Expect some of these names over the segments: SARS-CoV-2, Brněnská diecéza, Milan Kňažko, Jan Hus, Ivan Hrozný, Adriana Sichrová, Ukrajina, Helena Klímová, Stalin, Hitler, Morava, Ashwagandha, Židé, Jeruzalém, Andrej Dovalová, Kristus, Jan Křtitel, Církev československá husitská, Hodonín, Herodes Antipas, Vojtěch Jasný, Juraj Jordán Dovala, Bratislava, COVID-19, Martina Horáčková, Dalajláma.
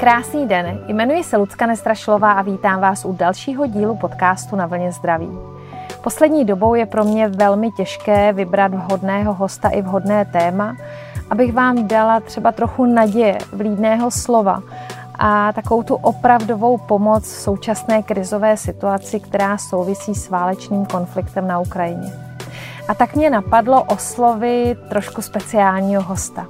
Krásný den, jmenuji se Lucka Nestrašlová a vítám vás u dalšího dílu podcastu Na vlně zdraví. Poslední dobou je pro mě velmi těžké vybrat vhodného hosta i vhodné téma, abych vám dala třeba trochu naděje, vlídného slova a takovou tu opravdovou pomoc v současné krizové situaci, která souvisí s válečným konfliktem na Ukrajině. A tak mě napadlo oslovit trošku speciálního hosta.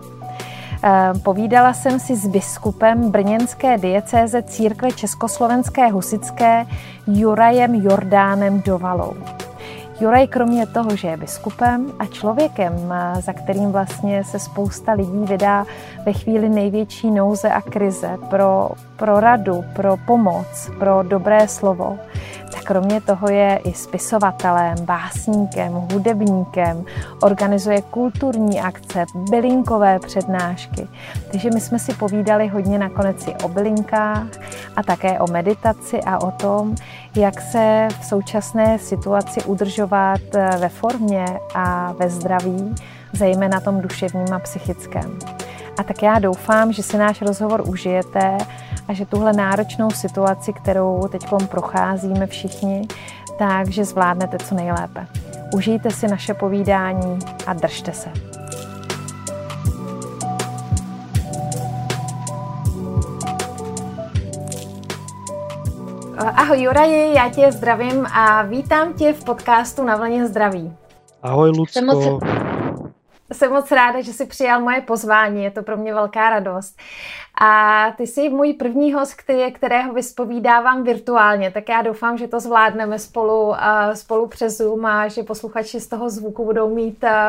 Povídala jsem si s biskupem Brněnské diecéze Církve československé husitské Jurajem Jordánem Dovalou. Juraj kromě toho, že je biskupem a člověkem, za kterým vlastně se spousta lidí vydá ve chvíli největší nouze a krize pro radu, pro pomoc, pro dobré slovo, tak kromě toho je i spisovatelem, básníkem, hudebníkem, organizuje kulturní akce, bylinkové přednášky. Takže my jsme si povídali hodně nakonec i o bylinkách a také o meditaci a o tom, jak se v současné situaci udržovat ve formě a ve zdraví, zejména tom duševním a psychickém. A tak já doufám, že si náš rozhovor užijete a že tuhle náročnou situaci, kterou teď procházíme všichni, takže zvládnete co nejlépe. Užijte si naše povídání a držte se. Ahoj Juraji, já tě zdravím a vítám tě v podcastu Na vlně zdraví. Ahoj Lucko. Jsem moc ráda, že jsi přijal moje pozvání, je to pro mě velká radost. A ty jsi můj první host, kterého vyspovídávám virtuálně, tak já doufám, že to zvládneme spolu přes Zoom a že posluchači z toho zvuku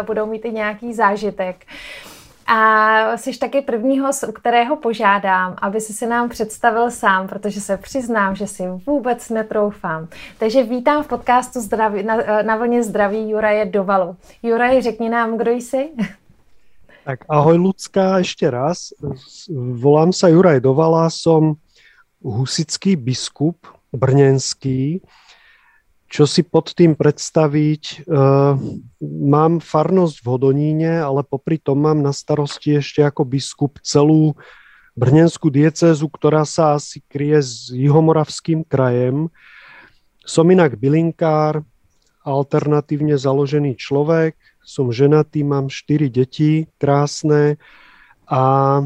budou mít i nějaký zážitek. A jsi taky první host, u kterého požádám, aby jsi se nám představil sám, protože se přiznám, že si vůbec netroufám. Takže vítám v podcastu Na vlně zdraví Juraje Dovalu. Juraj, řekni nám, kdo jsi? Tak ahoj Lucka, ještě raz. Volám se Juraj Dovala, jsem husický biskup brněnský. Čo si pod tým predstaviť? Mám farnosť v Hodoníne, ale popri tom mám na starosti ešte ako biskup celú brněnskú diecézu, ktorá sa asi kryje s jihomoravským krajem. Som inak bylinkár, alternatívne založený človek, som ženatý, mám 4 deti, krásne a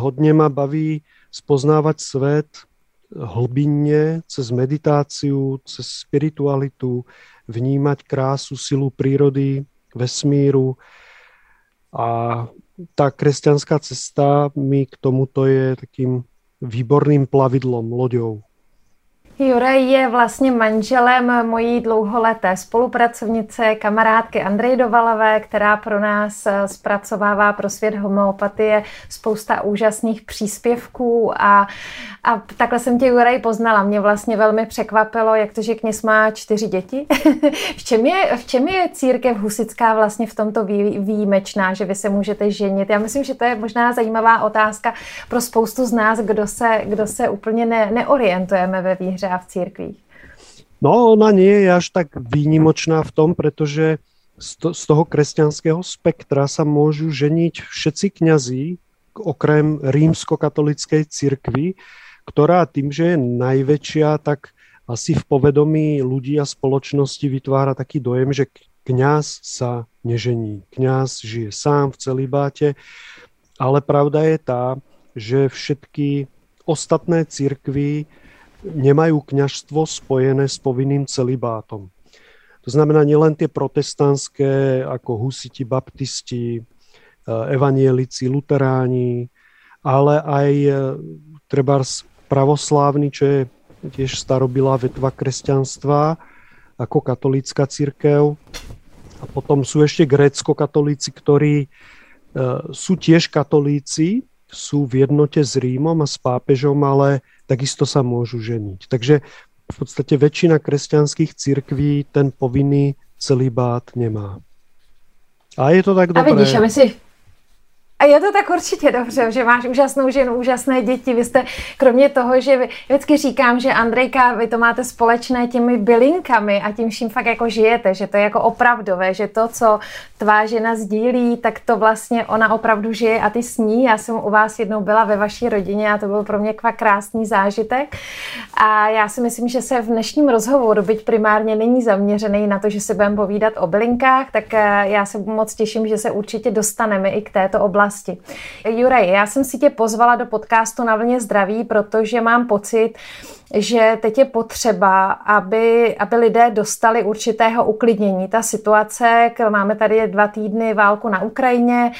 hodne ma baví spoznávať svet hlbinne, cez meditáciu, cez spiritualitu, vnímať krásu, silu prírody, vesmíru. A tá kresťanská cesta mi k tomuto je takým výborným plavidlom, loďou. Juraj je vlastně manželem mojí dlouholeté spolupracovnice, kamarádky Andrej Dovalové, která pro nás zpracovává pro svět homeopatie spousta úžasných příspěvků a takhle jsem tě, Juraj, poznala. Mě vlastně velmi překvapilo, jak to, že kněz má 4 děti. V čem je církev husitská vlastně v tomto výjimečná, že vy se můžete ženit? Já myslím, že to je možná zajímavá otázka pro spoustu z nás, kdo se úplně neorientujeme ve víře v církvích. No, ona nie je až tak výnimočná v tom, pretože z toho kresťanského spektra sa môžu ženiť všetci kňazi, okrem rímskokatolíckej cirkvi, ktorá tým, že je najväčšia, tak asi v povedomí ľudí a spoločnosti vytvára taký dojem, že kňaz sa nežení. Kňaz žije sám v celibáte, ale pravda je tá, že všetky ostatné cirkvi nemajú kňažstvo spojené s povinným celibátom. To znamená nielen tie protestantské, ako husiti, baptisti, evanielici, luteráni, ale aj trebárs pravoslávni, čo je tiež starobylá vetva kresťanstva, ako katolícka cirkev. A potom sú ešte grécko-katolíci, ktorí sú tiež katolíci, sú v jednote s Rímom a s pápežom, ale takisto sa môžu ženiť. Takže v podstate väčšina kresťanských cirkví ten povinný celibát nemá. A je to tak dobré. A vidíš, A je to tak určitě dobře, že máš úžasnou ženu, úžasné děti. Vy jste, kromě toho, že vždycky říkám, že Andrejka, vy to máte společné těmi bylinkami a tím vším fakt jako žijete, že to je jako opravdové, že to, co tvá žena sdílí, tak to vlastně ona opravdu žije a ty s ní. Já jsem u vás jednou byla ve vaší rodině a to byl pro mě krásný zážitek. A já si myslím, že se v dnešním rozhovoru, byť primárně není zaměřený na to, že se budeme povídat o bylinkách, tak já se moc těším, že se určitě dostaneme i k této oblasti. Juraj, já jsem si tě pozvala do podcastu Na vlně zdraví, protože mám pocit, že teď je potřeba, aby lidé dostali určitého uklidnění. Ta situace, máme tady 2 týdny válku na Ukrajině,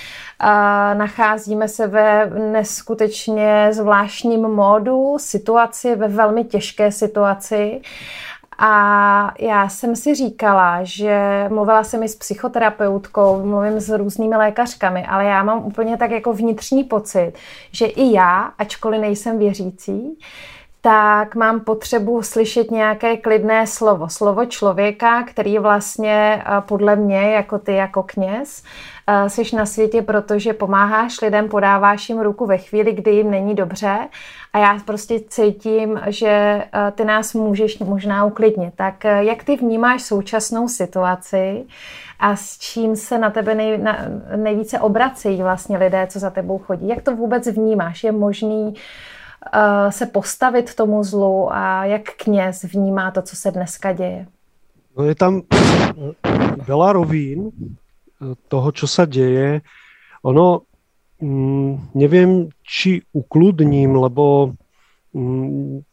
nacházíme se ve neskutečně zvláštním módu, situaci, ve velmi těžké situaci. A já jsem si říkala, že mluvila jsem i s psychoterapeutkou, mluvím s různými lékařkami, ale já mám úplně tak jako vnitřní pocit, že i já, ačkoliv nejsem věřící, tak mám potřebu slyšet nějaké klidné slovo. Slovo člověka, který vlastně podle mě, jako ty, jako kněz, jsi na světě, protože pomáháš lidem, podáváš jim ruku ve chvíli, kdy jim není dobře. A já prostě cítím, že ty nás můžeš možná uklidnit. Tak jak ty vnímáš současnou situaci a s čím se na tebe nejvíce obracejí vlastně lidé, co za tebou chodí? Jak to vůbec vnímáš? Je možný se postavit tomu zlu a jak kněz vnímá to, co se dneska děje? No je tam veľa rovín toho, čo sa deje. Ono, neviem, či ukludním, lebo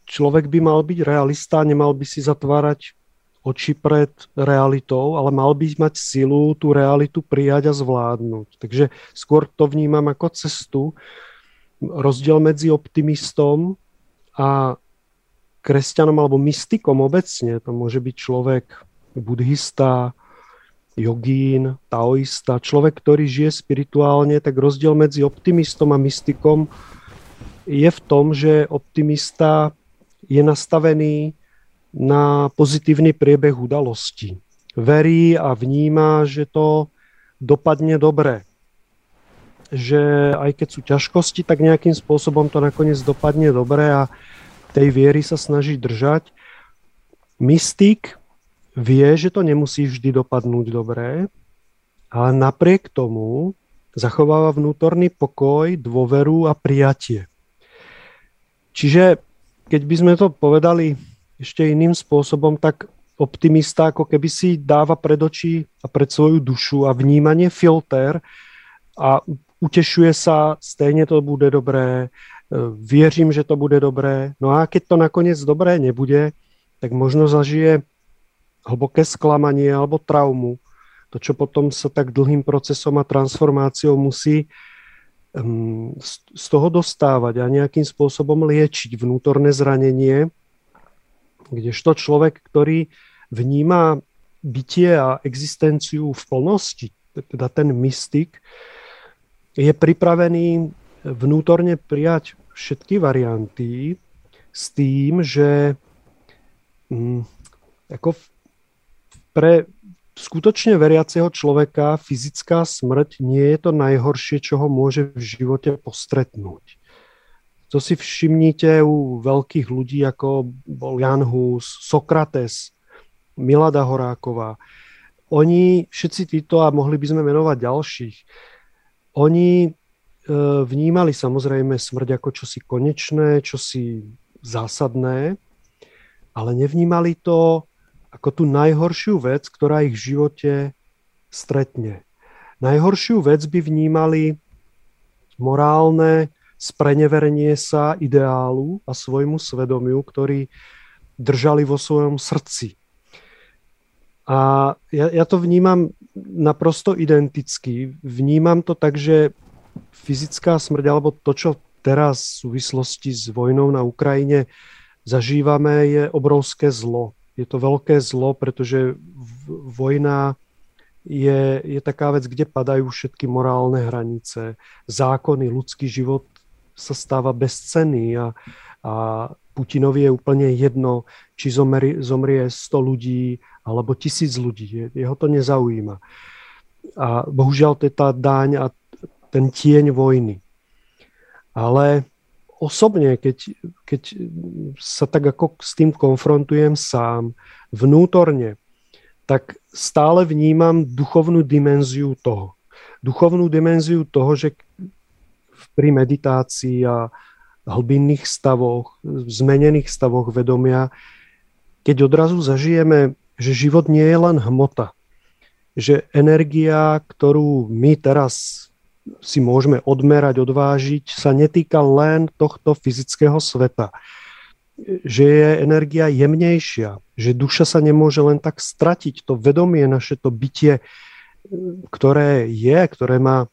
človek by mal byť realista, nemal by si zatvárať oči pred realitou, ale mal by mať silu tú realitu prijať a zvládnuť. Takže skôr to vnímam ako cestu, rozdiel medzi optimistom a kresťanom alebo mystikom obecne. To môže byť človek budhista, jogín, taoista, človek, ktorý žije spirituálne, tak rozdiel medzi optimistom a mystikom je v tom, že optimista je nastavený na pozitívny priebeh udalosti. Verí a vníma, že to dopadne dobre. Že aj keď sú ťažkosti, tak nejakým spôsobom to nakoniec dopadne dobre a tej viery sa snaží držať. Mystik vie, že to nemusí vždy dopadnúť dobre, ale napriek tomu zachováva vnútorný pokoj, dôveru a prijatie. Čiže keď by sme to povedali ešte iným spôsobom, tak optimista ako keby si dáva pred oči a pred svoju dušu a vnímanie filter a utešuje sa, stejne to bude dobré, věřím, že to bude dobré. No a keď to nakoniec dobré nebude, tak možno zažije hlboké sklamanie alebo traumu. To, čo potom sa tak dlhým procesom a transformáciou musí z toho dostávať a nejakým spôsobom liečiť vnútorné zranenie, kdežto človek, ktorý vníma bytie a existenciu v plnosti, teda ten mystik, je pripravený vnútorne prijať všetky varianty s tým, že ako pre skutočne veriaceho človeka fyzická smrť nie je to najhoršie, čo ho môže v živote postretnúť. To si všimnite u veľkých ľudí, ako bol Jan Hus, Sokrates, Milada Horáková. Oni, všetci títo, a mohli by sme menovať ďalších, oni vnímali samozrejme smrť ako čosi konečné, čosi zásadné, ale nevnímali to ako tú najhoršiu vec, ktorá ich v živote stretne. Najhoršiu vec by vnímali morálne spreneverenie sa ideálu a svojmu svedomiu, ktorý držali vo svojom srdci. A ja to vnímam naprosto identicky. Vnímam to tak, že fyzická smrť, alebo to, čo teraz v súvislosti s vojnou na Ukrajine zažívame, je obrovské zlo. Je to veľké zlo, pretože vojna je taká vec, kde padajú všetky morálne hranice. Zákony, ľudský život sa stáva bezcenný a Putinovi je úplne jedno, či zomrie 100 ľudí alebo 1000 ľudí. Jeho to nezaujíma. A bohužiaľ to je tá daň a ten tieň vojny. Ale osobne, keď sa tak ako s tým konfrontujem sám vnútorne, tak stále vnímam duchovnú dimenziu toho, že pri meditácii a hlbinných stavoch, zmenených stavoch vedomia, keď odrazu zažijeme, že život nie je len hmota, že energia, ktorú my teraz si môžeme odmerať, odvážiť, sa netýka len tohto fyzického sveta. Že je energia jemnejšia, že duša sa nemôže len tak stratiť. To vedomie naše, to bytie, ktoré má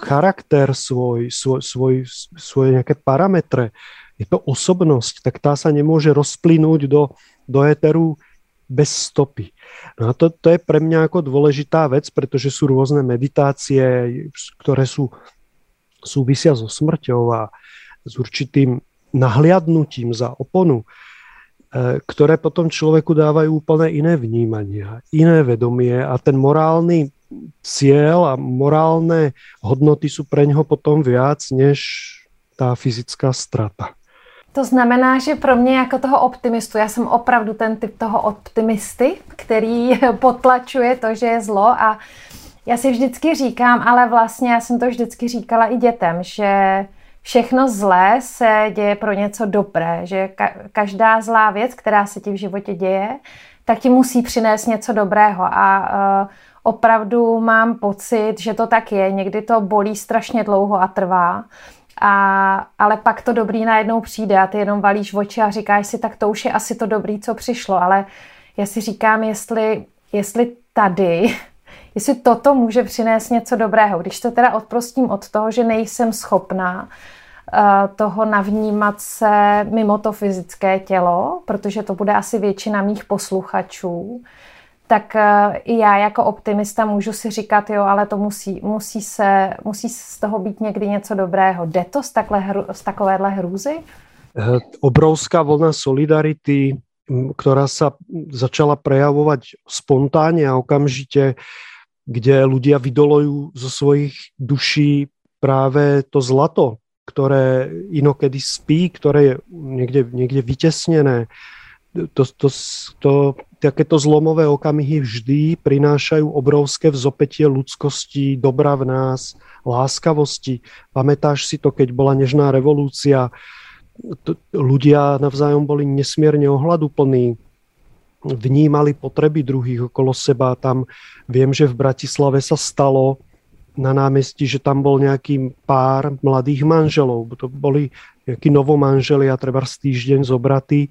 charakter svoje nejaké parametre, je to osobnosť, tak tá sa nemôže rozplynúť do éteru bez stopy. No a to je pre mňa ako dôležitá vec, pretože sú rôzne meditácie, ktoré súvisia so smrťou a s určitým nahliadnutím za oponu, ktoré potom človeku dávajú úplne iné vnímania, iné vedomie a ten morálny cieľ a morálne hodnoty sú pre ňoho potom viac než tá fyzická strata. To znamená, že pro mě jako toho optimistu, já jsem opravdu ten typ toho optimisty, který potlačuje to, že je zlo, a já si vždycky říkám, ale vlastně já jsem to vždycky říkala i dětem, že všechno zlé se děje pro něco dobré, že každá zlá věc, která se ti v životě děje, tak ti musí přinést něco dobrého a opravdu mám pocit, že to tak je, někdy to bolí strašně dlouho a trvá. Ale pak to dobrý najednou přijde a ty jenom valíš oči a říkáš si, tak to už je asi to dobrý, co přišlo. Ale já si říkám, jestli toto může přinést něco dobrého. Když to teda odprostím od toho, že nejsem schopná toho navnímat se mimo to fyzické tělo, protože to bude asi většina mých posluchačů, tak i já jako optimista můžu si říkat, jo, ale to musí z toho být někdy něco dobrého. Jde to z takovéhle hrůzy? Obrovská vlna solidarity, která se začala prejavovat spontánně a okamžitě, kde ľudia vydolují zo svojich duší právě to zlato, které inokedy spí, které je někde vytěsněné. Takéto zlomové okamihy vždy prinášajú obrovské vzopätie ľudskosti, dobra v nás, láskavosti. Pamätáš si to, keď bola nežná revolúcia? Ľudia navzájom boli nesmierne ohľaduplní, vnímali potreby druhých okolo seba. Tam viem, že v Bratislave sa stalo na námestí, že tam bol nejaký pár mladých manželov. To boli nejakí novomanželia, trebárs týždeň zobratí.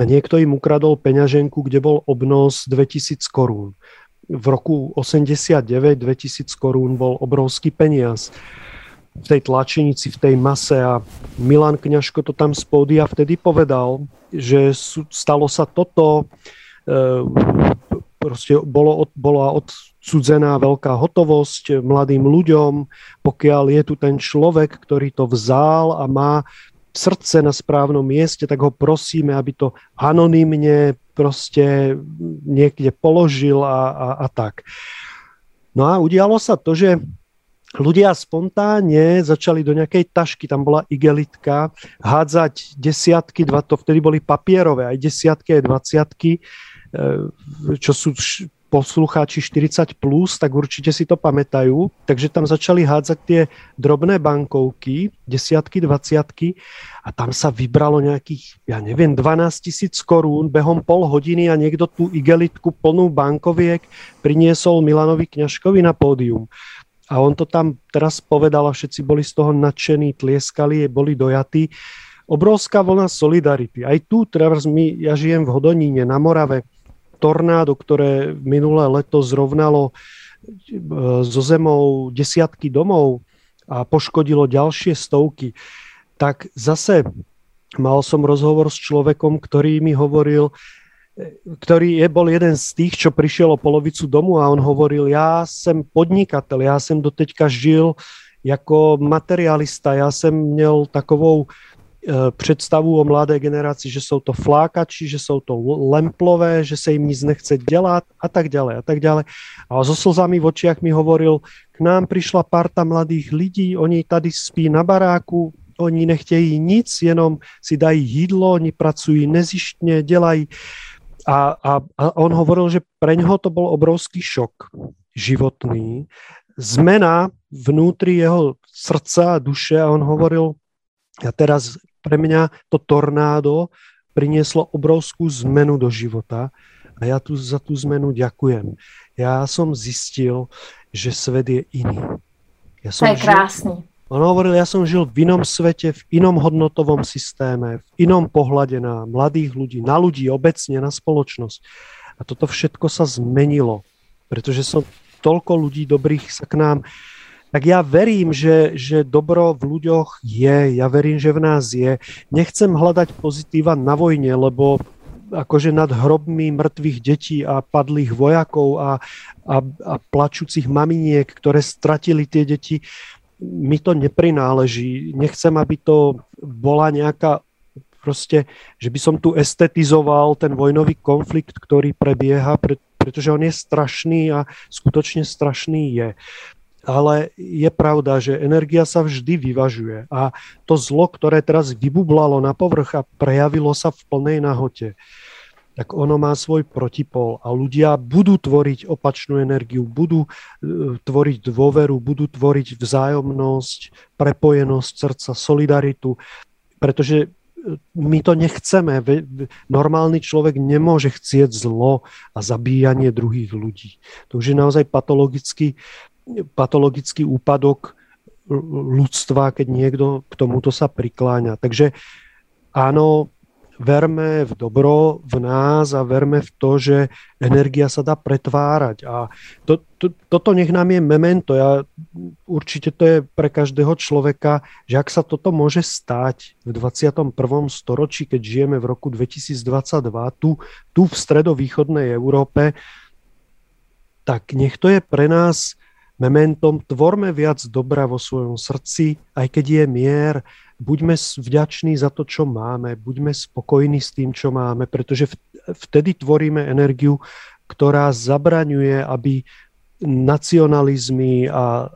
A niekto im ukradol peňaženku, kde bol obnos 2000 korún. V roku 89 2000 korún bol obrovský peniaz v tej tlačenici, v tej mase, a Milan Kňažko to tam z pódia vtedy povedal, že stalo sa toto, proste bola odsudzená veľká hotovosť mladým ľuďom, pokiaľ je tu ten človek, ktorý to vzal a má srdce na správnom mieste, tak ho prosíme, aby to anonymne proste niekde položil a tak. No a udialo sa to, že ľudia spontánne začali do nejakej tašky, tam bola igelitka, hádzať desiatky, to vtedy boli papierové, aj desiatky, aj 20, čo sú poslucháči 40+, tak určite si to pamätajú. Takže tam začali hádzať tie drobné bankovky, 10, 20, a tam sa vybralo nejakých, 12 000 korún behom pol hodiny a niekto tú igelitku plnú bankoviek priniesol Milanovi Kňažkovi na pódium. A on to tam teraz povedal a všetci boli z toho nadšení, tlieskali, boli dojatí. Obrovská vlna solidarity. Aj tu, ja žijem v Hodoníne, na Morave, tornádo, ktoré minulé leto zrovnalo so zemou 10 domov a poškodilo ďalšie 100, tak zase mal som rozhovor s človekom, ktorý mi hovoril, bol jeden z tých, čo prišiel o polovicu domu, a on hovoril, ja som podnikateľ, ja som doteďka žil ako materialista, ja som měl takovou představu o mladé generaci, že jsou to flákači, že jsou to lemplové, že se jim nic nechce dělat a tak dále a tak dále. A so slzami v očiach mi hovoril, k nám prišla parta mladých lidí, oni tady spí na baráku, oni nechtějí nic, jenom si dají jídlo, oni pracují nezištně, dělají. A on hovoril, že preňho to byl obrovský šok životný, zmena vnútri jeho srdca a duše a on hovoril, a teraz pre mňa to tornádo prinieslo obrovskú zmenu do života a ja tu za tú zmenu ďakujem. Ja som zistil, že svet je iný. To je krásny. On hovoril, ja som žil v inom svete, v inom hodnotovom systéme, v inom pohľade na mladých ľudí, na ľudí obecne, na spoločnosť. A toto všetko sa zmenilo, pretože som toľko ľudí dobrých sa k nám... Tak já verím, že dobro v ľuďoch je, já verím, že v nás je. Nechcem hľadať pozitíva na vojne, lebo akože nad hrobmi mrtvých detí a padlých vojakov a plačúcich maminiek, ktoré stratili tie deti, mi to neprináleží. Nechcem, aby to bola nejaká prostě, že by som tu estetizoval ten vojnový konflikt, ktorý prebieha, pretože on je strašný a skutočne strašný je. Ale je pravda, že energia sa vždy vyvažuje a to zlo, ktoré teraz vybublalo na povrch a prejavilo sa v plnej nahote, tak ono má svoj protipol a ľudia budú tvoriť opačnú energiu, budú tvoriť dôveru, budú tvoriť vzájomnosť, prepojenosť srdca, solidaritu, pretože my to nechceme. Normálny človek nemôže chcieť zlo a zabíjanie druhých ľudí. To už je naozaj patologický úpadok ľudstva, keď niekto k tomuto sa prikláňa. Takže áno, verme v dobro v nás a verme v to, že energia sa dá pretvárať. A toto nech nám je memento. Určite to je pre každého človeka, že ak sa toto môže stať v 21. storočí, keď žijeme v roku 2022, tu v stredovýchodnej Európe, tak nech to je pre nás mementom, tvorme viac dobra vo svojom srdci, aj keď je mier, buďme vďační za to, čo máme, buďme spokojní s tým, čo máme, pretože vtedy tvoríme energiu, ktorá zabraňuje, aby nacionalizmy a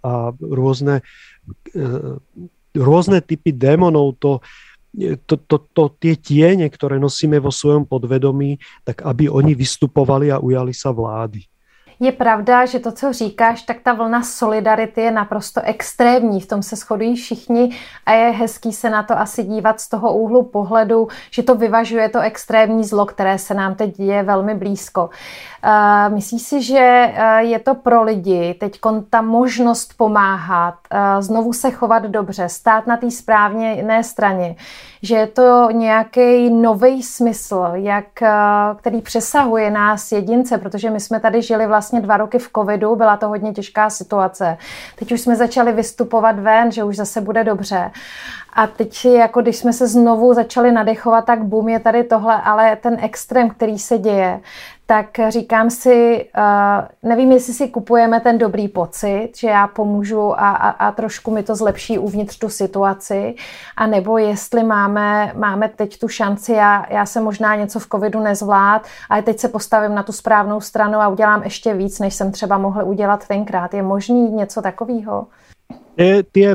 rôzne typy démonov, tie tiene, ktoré nosíme vo svojom podvedomí, tak aby oni vystupovali a ujali sa vlády. Je pravda, že to, co říkáš, tak ta vlna solidarity je naprosto extrémní, v tom se shodují všichni a je hezký se na to asi dívat z toho úhlu pohledu, že to vyvažuje to extrémní zlo, které se nám teď děje velmi blízko. Myslíš si, že je to pro lidi teď ta možnost pomáhat, znovu se chovat dobře, stát na té správné straně, že je to nějaký nový smysl, který přesahuje nás jedince, protože my jsme tady žili vlastně 2 roky v covidu, byla to hodně těžká situace. Teď už jsme začali vystupovat ven, že už zase bude dobře. A teď, jako když jsme se znovu začali nadechovat, tak bum, je tady tohle, ale ten extrém, který se děje, tak říkám si, nevím, jestli si kupujeme ten dobrý pocit, že já pomůžu a trošku mi to zlepší uvnitř tu situaci, anebo jestli máme teď tu šanci, já jsem možná něco v covidu nezvládl, ale teď se postavím na tu správnou stranu a udělám ještě víc, než jsem třeba mohl udělat tenkrát. Je možný něco takového? Tie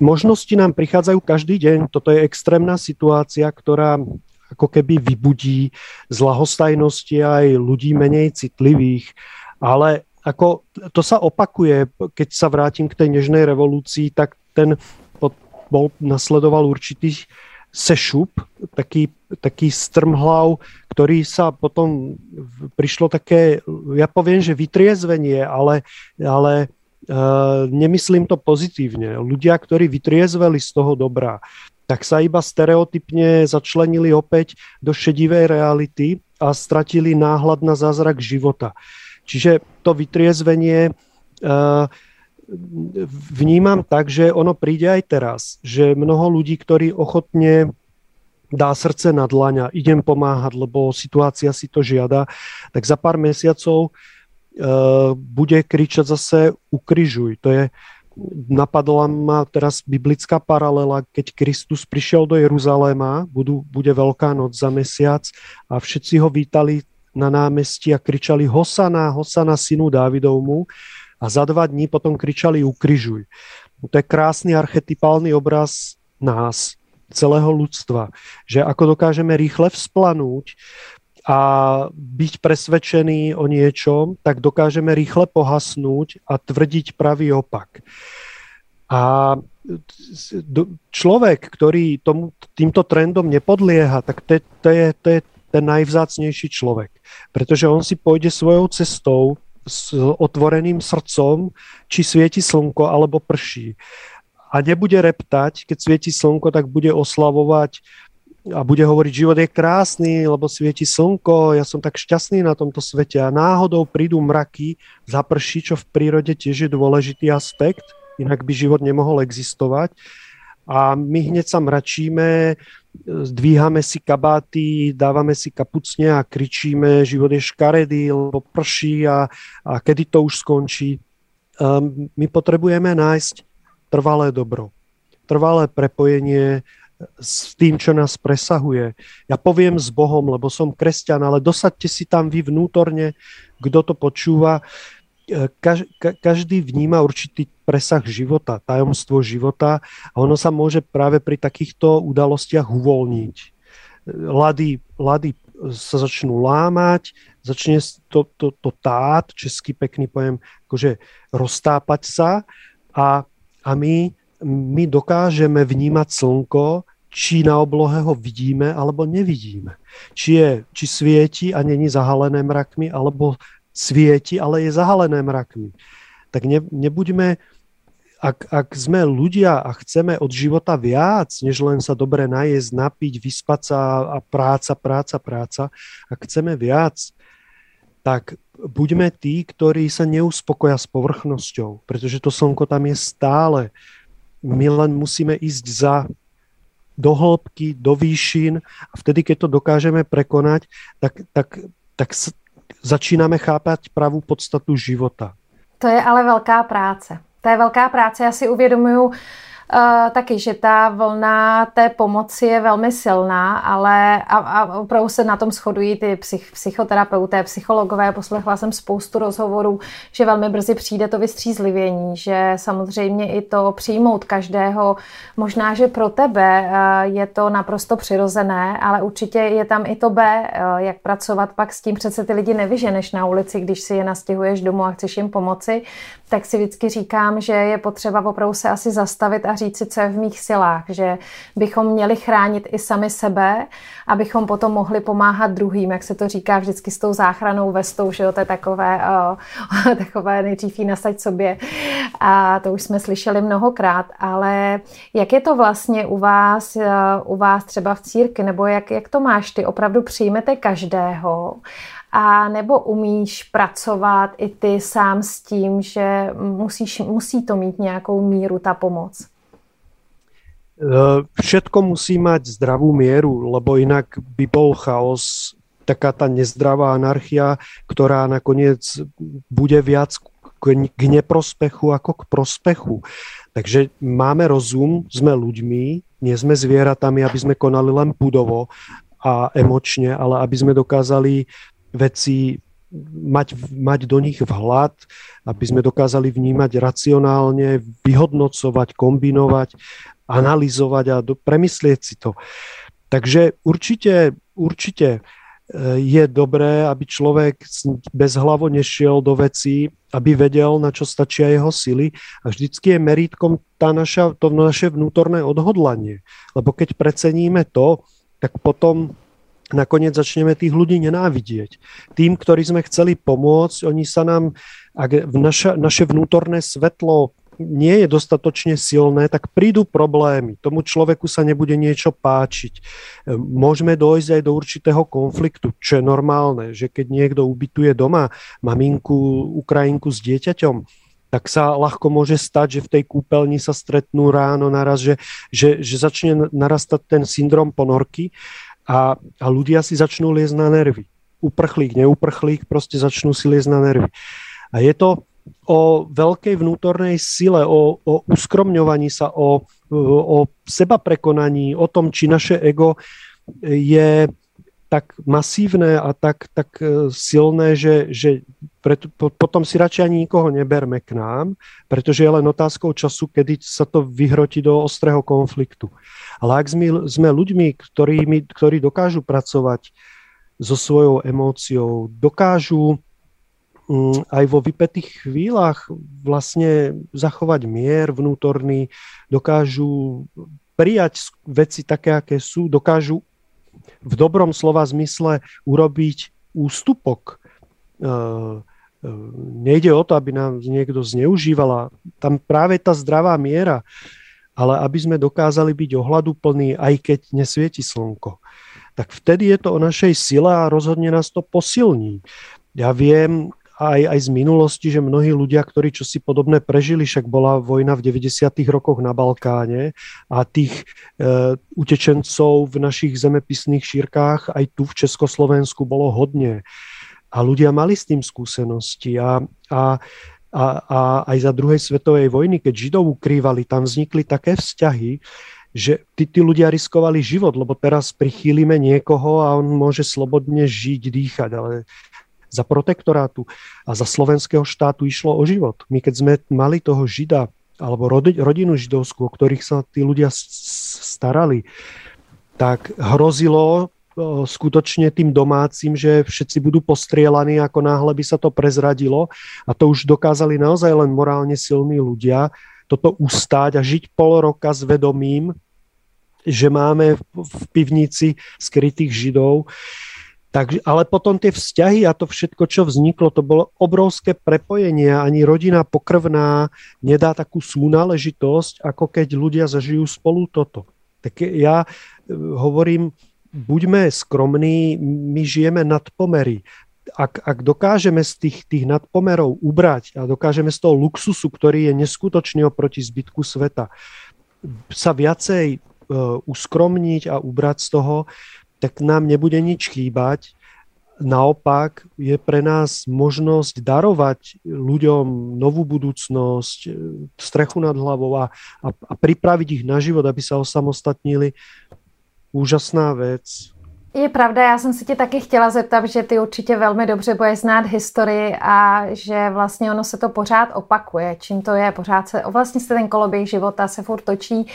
možnosti nám prichádzajú každý deň. Toto je extrémna situácia, ktorá ako keby vybudí z lahostajnosti aj ľudí menej citlivých. Ale ako to sa opakuje, keď sa vrátim k tej nežnej revolúcii, tak ten nasledoval určitý sešup, taký strmhlav, ktorý sa potom prišlo také, ja poviem, že vytriezvenie, ale nemyslím to pozitívne. Ľudia, ktorí vytriezveli z toho dobra, tak sa iba stereotypne začlenili opäť do šedivej reality a stratili náhľad na zázrak života. Čiže to vytriezvenie vnímam tak, že ono príde aj teraz, že mnoho ľudí, ktorí ochotne dá srdce na dlaň a idem pomáhať, lebo situácia si to žiada, tak za pár mesiacov bude kričať zase ukrižuj. To je napadla ma teraz biblická paralela, keď Kristus prišiel do Jeruzaléma, bude Veľká noc za mesiac a všetci ho vítali na námestí a kričali Hosana, Hosana synu Dávidovmu a za 2 dní potom kričali ukrižuj. To je krásny archetypálny obraz nás, celého ľudstva, že ako dokážeme rýchle vzplanúť a byť presvedčený o niečom, tak dokážeme rýchle pohasnúť a tvrdiť pravý opak. A človek, ktorý týmto trendom nepodlieha, tak to je ten najvzácnejší človek, pretože on si pôjde svojou cestou s otvoreným srdcom, či svieti slnko alebo prší. A nebude reptať, keď svieti slnko, tak bude oslavovať a bude hovoriť, život je krásny, lebo svieti slnko, ja som tak šťastný na tomto svete a náhodou prídu mraky, zaprší, čo v prírode tiež je dôležitý aspekt, inak by život nemohol existovať. A my hneď sa mračíme, zdvíhame si kabáty, dávame si kapucne a kričíme, život je škaredý, lebo prší a kedy to už skončí. My potrebujeme nájsť trvalé dobro, trvalé prepojenie s tým, čo nás presahuje. Ja poviem s Bohom, lebo som kresťan, ale dosaďte si tam vy vnútorne, kto to počúva. Každý vníma určitý presah života, tajomstvo života a ono sa môže práve pri takýchto udalostiach uvoľniť. Lady sa začnú lámať, začne to tát, český pekný pojem, akože roztápať sa a my dokážeme vnímať slnko, či na oblohe ho vidíme, alebo nevidíme. Či svieti a není zahalené mrakmi, alebo svieti, ale je zahalené mrakmi. Tak nebuďme, ak sme ľudia a chceme od života viac, než len sa dobre najesť, napiť, vyspať sa a práca, ak chceme viac, tak buďme tí, ktorí sa neuspokoja s povrchnosťou, pretože to slnko tam je stále. My len musíme ísť do hĺbky, do výšin a vtedy, keď to dokážeme prekonať, tak začínáme chápat pravou podstatu života. To je ale velká práce. To je velká práce. Já si uvědomuju taky, že ta vlna té pomoci je velmi silná, ale a opravdu se na tom shodují ty psychoterapeuté, psychologové. Poslechla jsem spoustu rozhovorů, že velmi brzy přijde to vystřízlivění, že samozřejmě i to přijmout každého. Možná, že pro tebe je to naprosto přirozené, ale určitě je tam i to B, jak pracovat pak s tím. Přece ty lidi nevyženeš na ulici, když si je nastěhuješ domů a chceš jim pomoci, tak si vždycky říkám, že je potřeba opravdu se asi zastavit a říct si, co je v mých silách, že bychom měli chránit i sami sebe, abychom potom mohli pomáhat druhým, jak se to říká vždycky s tou záchranou vestou, že jo, to je takové nejdřív jí nasaď sobě a to už jsme slyšeli mnohokrát, ale jak je to vlastně u vás třeba v církvi, nebo jak to máš ty, opravdu přijmete každého? A nebo umíš pracovat i ty sám s tím, že musí to mít nějakou míru ta pomoc? Všetko musí mať zdravú mieru, lebo inak by bol chaos, taká tá nezdravá anarchia, ktorá nakoniec bude viac k neprospechu ako k prospechu. Takže máme rozum, sme ľuďmi, nie sme zvieratami, aby sme konali len pudovo a emočne, ale aby sme dokázali veci mať do nich vhľad, aby sme dokázali vnímať racionálne, vyhodnocovať, kombinovať, analyzovať a premyslieť si to. Takže určite je dobré, aby človek bezhlavo nešiel do vecí, aby vedel, na čo stačia jeho sily a vždycky je merítkom to naše vnútorné odhodlanie. Lebo keď preceníme to, tak potom nakoniec začneme tých ľudí nenávidieť. Tým, ktorí sme chceli pomôcť, oni sa nám, ak naše vnútorné svetlo nie je dostatočne silné, tak prídu problémy. Tomu človeku sa nebude niečo páčiť. Môžeme dojsť aj do určitého konfliktu, čo je normálne, že keď niekto ubytuje doma maminku, Ukrajinku s dieťaťom, tak sa ľahko môže stať, že v tej kúpeľni sa stretnú ráno naraz, že začne narastať ten syndrom ponorky. A ľudia si začnú liezť na nervy. Uprchlík, neuprchlík, proste začnú si liezť na nervy. A je to o veľkej vnútornej sile, o uskromňovaní sa, o sebaprekonaní, o tom, či naše ego je tak masívne a tak silné, že potom si radšej ani nikoho neberme k nám, pretože je len otázkou času, kedy sa to vyhroti do ostrého konfliktu. Ale ak sme ľuďmi, ktorí dokážu pracovať so svojou emóciou, dokážu aj vo vypätých chvíľach vlastne zachovať mier vnútorný, dokážu prijať veci také, aké sú, dokážu v dobrom slova zmysle urobiť ústupok. Nejde o to, aby nám niekto zneužívala. Tam práve tá zdravá miera, ale aby sme dokázali byť ohľaduplní, aj keď nesvieti slnko. Tak vtedy je to o našej sile a rozhodne nás to posilní. Ja viem aj z minulosti, že mnohí ľudia, ktorí čosi podobné prežili, však bola vojna v 90. rokoch na Balkáne a tých utečencov v našich zemepisných šírkách aj tu v Československu bolo hodne. A ľudia mali s tým skúsenosti a aj za druhej svetovej vojny, keď Židov ukrývali, tam vznikli také vzťahy, že tí ľudia riskovali život, lebo teraz prichýlime niekoho a on môže slobodne žiť, dýchať, ale za protektorátu a za slovenského štátu išlo o život. My keď sme mali toho Žida, alebo rodinu židovskú, o ktorých sa tí ľudia starali, tak hrozilo skutočne tým domácim, že všetci budú postrielaní, ako náhle by sa to prezradilo. A to už dokázali naozaj len morálne silní ľudia toto ustáť a žiť pol roka s vedomím, že máme v pivnici skrytých Židov. Takže, ale potom tie vzťahy a to všetko, čo vzniklo, to bolo obrovské prepojenie. Ani rodina pokrvná nedá takú súnáležitosť, ako keď ľudia zažijú spolu toto. Tak ja hovorím, buďme skromní, my žijeme nad pomery. Ak dokážeme z tých nadpomerov ubrať a dokážeme z toho luxusu, ktorý je neskutočný oproti zbytku sveta, sa viacej uskromniť a ubrať z toho, tak nám nebude nič chýbať. Naopak je pre nás možnosť darovať ľuďom novú budúcnosť, strechu nad hlavou a pripraviť ich na život, aby sa osamostatnili. Úžasná vec. Je pravda, já jsem se tě taky chtěla zeptat, že ty určitě velmi dobře budeš znát historii a že vlastně ono se to pořád opakuje. Čím to je? Vlastně se ten koloběh života se furt točí.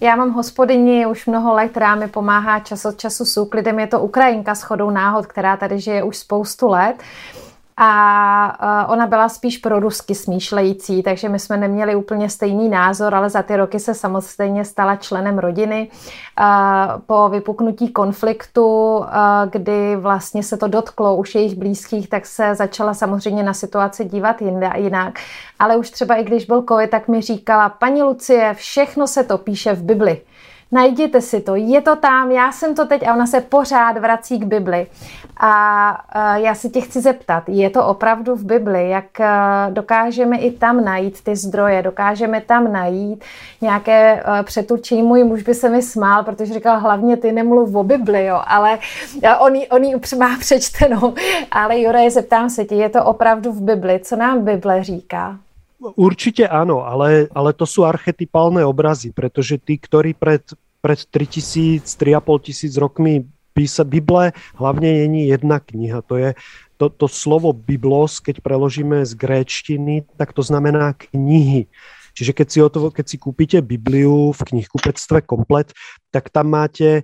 Já mám hospodyni už mnoho let, která mi pomáhá čas od času s úklidem. Je to Ukrajinka shodou náhod, která tady žije už spoustu let. A ona byla spíš prorusky smýšlející, takže my jsme neměli úplně stejný názor, ale za ty roky se samozřejmě stala členem rodiny. Po vypuknutí konfliktu, kdy vlastně se to dotklo už jejich blízkých, tak se začala samozřejmě na situaci dívat jinak. Ale už třeba i když byl COVID, tak mi říkala: paní Lucie, všechno se to píše v Bibli. Najděte si to, je to tam, já jsem to teď, a ona se pořád vrací k Bibli. A já se tě chci zeptat, je to opravdu v Bibli, jak dokážeme i tam najít ty zdroje, dokážeme tam najít nějaké přetučení. Můj muž by se mi smál, protože říkal, hlavně ty nemluv o Bibli, jo, ale on ji má přečtenou. Ale Juraj, zeptám se tě, je to opravdu v Bibli, co nám Bible říká? Určite áno, ale to sú archetypálne obrazy, pretože tí, ktorí pred 3,5 tisíc rokmi písali Bible, hlavne není jedna kniha. To je to slovo Biblos, keď preložíme z gréčtiny, tak to znamená knihy. Čiže keď si kúpite Bibliu v knihkupectve komplet, tak tam máte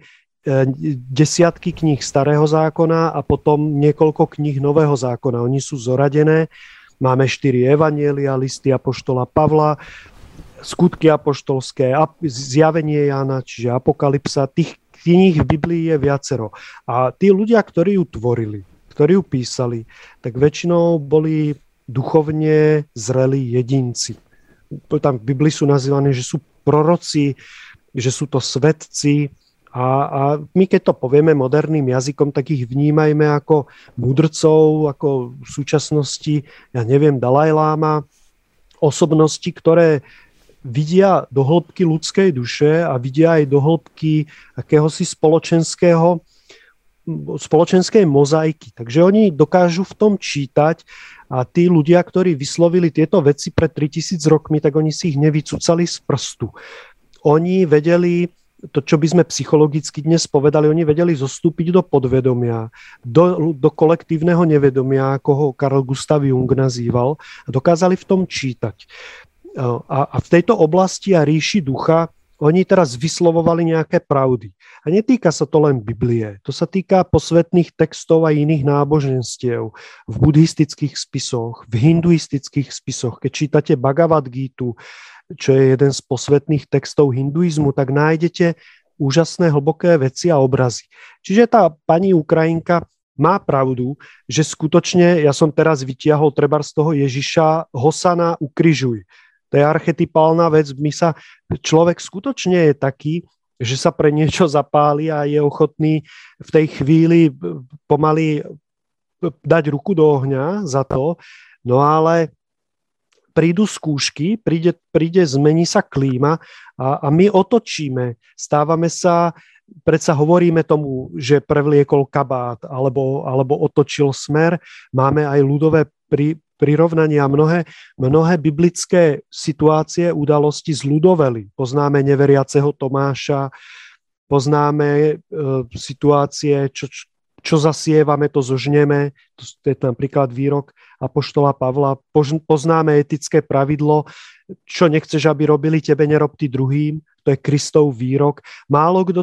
desiatky kníh Starého zákona a potom niekoľko kníh Nového zákona. Oni sú zoradené. Máme 4 evanjelia, listy apoštola Pavla, skutky apoštolské, zjavenie Jána, čiže apokalypsa. Tých kníh v Biblii je viacero. A tí ľudia, ktorí ju tvorili, ktorí ju písali, tak väčšinou boli duchovne zrelí jedinci. Tam v Biblii sú nazývané, že sú proroci, že sú to svedci. A my keď to povieme moderným jazykom, tak ich vnímajme ako mudrcov, ako v súčasnosti, ja neviem, Dalajláma, osobnosti, ktoré vidia do hĺbky ľudskej duše a vidia aj do hĺbky akéhosi spoločenského spoločenskej mozaiky. Takže oni dokážu v tom čítať a tí ľudia, ktorí vyslovili tieto veci pred 3000 rokmi, tak oni si ich nevycúcali z prstu. Oni vedeli to, čo by sme psychologicky dnes povedali, oni vedeli zostúpiť do podvedomia, do kolektívneho nevedomia, ako ho Carl Gustav Jung nazýval, a dokázali v tom čítať. A v tejto oblasti a ríši ducha oni teraz vyslovovali nějaké pravdy. A netýká se to len Biblie, to se týká posvetných textov a jiných náboženstiev, v buddhistických spisoch, v hinduistických spisoch. Keď čítate Bhagavad Gitu, čo je jeden z posvetných textov hinduizmu, tak nájdete úžasné hluboké veci a obrazy. Čiže ta paní Ukrajinka má pravdu, že skutečně, já jsem teraz vytiahol treba z toho Ježíša, Hosana ukrižuj. To je archetypálna vec, my sa, človek skutočne je taký, že sa pre niečo zapáli a je ochotný v tej chvíli pomaly dať ruku do ohňa za to, no ale prídu skúšky, príde zmení sa klíma a my otočíme, stávame sa, predsa hovoríme tomu, že prevliekol kabát alebo otočil smer, máme aj ľudové prirovnaní a mnohé biblické situácie, udalosti zľudoveli. Poznáme neveriaceho Tomáša, poznáme situácie, čo zasievame, to zožneme, to je napríklad výrok apoštola Pavla, poznáme etické pravidlo, čo nechceš, aby robili tebe, nerob ty druhým, to je Kristov výrok. Málo kdo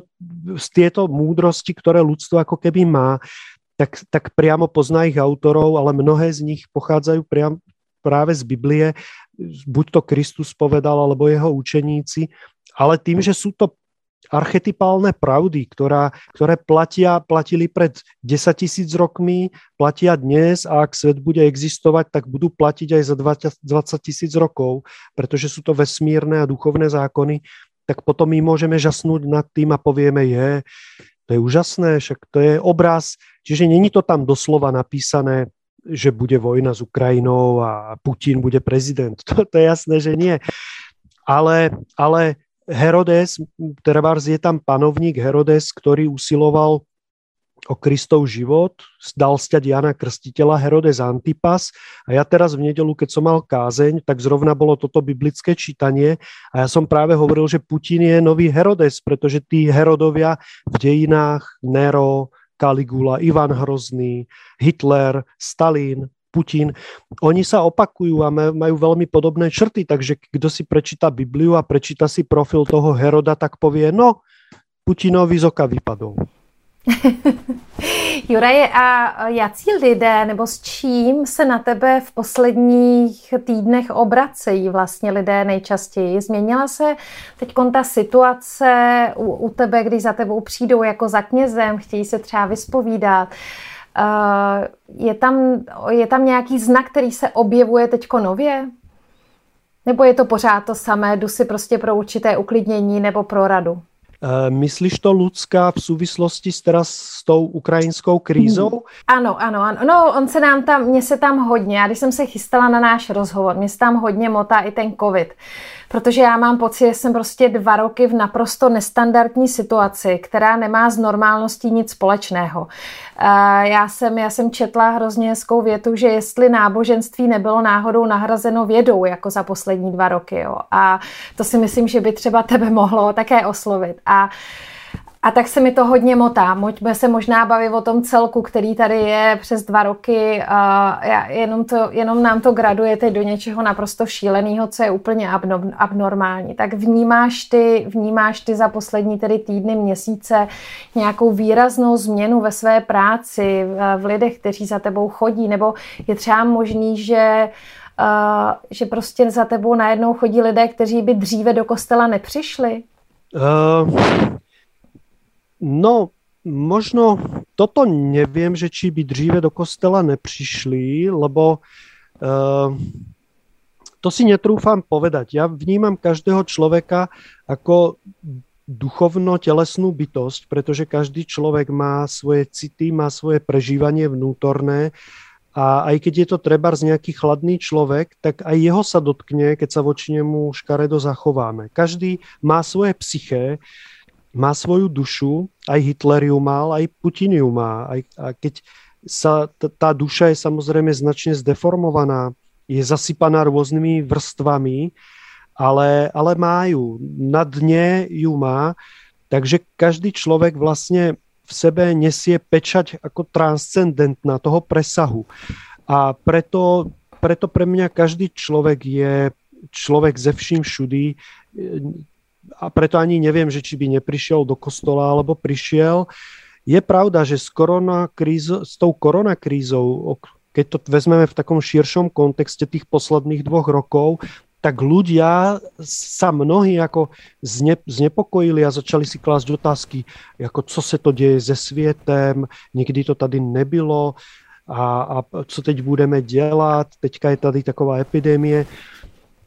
z tieto múdrosti, ktoré ľudstvo ako keby má, tak priamo pozná ich autorov, ale mnohé z nich pochádzajú právě z Biblie, buď to Kristus povedal, alebo jeho učeníci, ale tým, že sú to archetypálne pravdy, ktoré platili pred 10 000 rokmi, platia dnes a ak svet bude existovať, tak budú platiť aj za 20 000 rokov, pretože sú to vesmírne a duchovné zákony, tak potom my môžeme žasnúť nad tým a povieme, to je úžasné, však to je obraz, čiže není to tam doslova napísané, že bude vojna s Ukrajinou a Putin bude prezident. To je jasné, že nie. Ale Herodes, trebárs je tam panovník Herodes, ktorý usiloval o Kristov život, dal sťať Jana Krstiteľa, Herodes Antipas. A ja teraz v nedelu, keď som mal kázeň, tak zrovna bolo toto biblické čítanie a ja som práve hovoril, že Putin je nový Herodes, pretože tí Herodovia v dejinách, Nero, Kaligula, Ivan Hrozný, Hitler, Stalin, Putin, oni sa opakujú a majú veľmi podobné črty, takže kdo si prečíta Bibliu a prečíta si profil toho Heroda, tak povie, no, Putinovi z oka vypadol. Juraje, a jací lidé nebo s čím se na tebe v posledních týdnech obracejí vlastně lidé nejčastěji? Změnila se teď ta situace u tebe, když za tebou přijdou jako za knězem, chtějí se třeba vyspovídat? Je tam nějaký znak, který se objevuje teďko nově? Nebo je to pořád to samé, jdu si prostě pro určité uklidnění nebo pro radu? Myslíš to, Lucka, v souvislosti teraz s tou ukrajinskou krízou? Ano. No, mně se tam hodně, a když jsem se chystala na náš rozhovor, mně se tam hodně motá i ten covid. Protože já mám pocit, že jsem prostě 2 roky v naprosto nestandardní situaci, která nemá s normálností nic společného. Já jsem četla hrozně hezkou větu, že jestli náboženství nebylo náhodou nahrazeno vědou, jako za poslední 2 roky. Jo. A to si myslím, že by třeba tebe mohlo také oslovit. A tak se mi to hodně motá. Můžeme se možná bavit o tom celku, který tady je přes 2 roky. Jenom nám to gradujete do něčeho naprosto šíleného, co je úplně abnormální. Tak vnímáš ty za poslední tedy týdny, měsíce nějakou výraznou změnu ve své práci, v lidech, kteří za tebou chodí? Nebo je třeba možný, že prostě za tebou najednou chodí lidé, kteří by dříve do kostela nepřišli? No, možno toto neviem, že či by dříve do kostela neprišli, lebo to si netrúfam povedať. Ja vnímam každého človeka ako duchovno-telesnú bytosť, pretože každý človek má svoje city, má svoje prežívanie vnútorné a aj keď je to trebárs nejaký chladný človek, tak aj jeho sa dotkne, keď sa voči nemu škaredo zachováme. Každý má svoje psyché. má svoju dušu, aj Hitler ju mal, aj Putin ju má. A keď sa tá duša je samozrejme značne zdeformovaná, je zasypaná rôznymi vrstvami, ale má ju. Na dne ju má. Takže každý človek vlastne v sebe nesie pečať ako transcendentná toho presahu. A preto pre mňa každý človek je človek ze vším všudy, a preto ani neviem, že či by neprišiel do kostola, alebo prišiel. Je pravda, že s tou koronakrízou, keď to vezmeme v takom širšom kontexte tých posledných 2 rokov, tak ľudia sa mnohí ako znepokojili a začali si klásť otázky, ako co se to děje se světem, nikdy to tady nebylo a co teď budeme dělat, teďka je tady taková epidemie.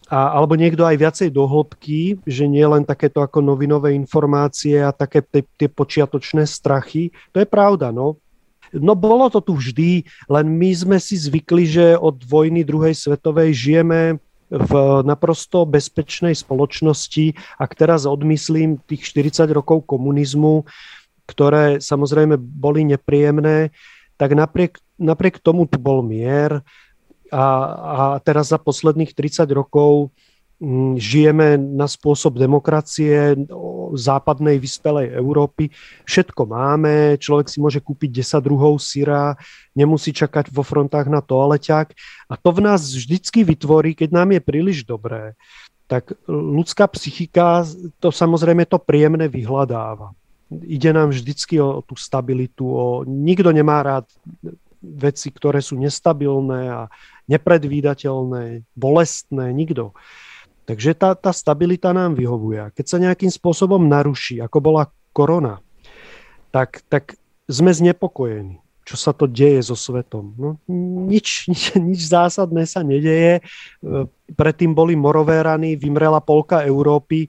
Alebo niekto aj viacej do hĺbky, že nie len takéto ako novinové informácie a také tie počiatočné strachy. To je pravda, no. No bolo to tu vždy, len my sme si zvykli, že od vojny 2. svetovej žijeme v naprosto bezpečnej spoločnosti. Ak teraz odmyslím tých 40 rokov komunizmu, ktoré samozrejme boli nepríjemné, tak napriek tomu tu bol mier. A teraz za posledných 30 rokov žijeme na spôsob demokracie západnej vyspelej Európy. Všetko máme, človek si môže kúpiť 10 druhov syra, nemusí čakať vo frontách na toaleťák. A to v nás vždycky vytvorí, keď nám je príliš dobré, tak ľudská psychika to samozrejme to príjemné vyhľadáva. Ide nám vždycky o tú stabilitu, nikto nemá rád veci, ktoré sú nestabilné a nepredvídateľné, bolestné, nikto. Takže tá stabilita nám vyhovuje. Keď sa nejakým spôsobom naruší, ako bola korona, tak sme znepokojení, čo sa to deje so svetom. No, nič zásadné sa nedeje. Predtým boli morové rany, vymrela polka Európy.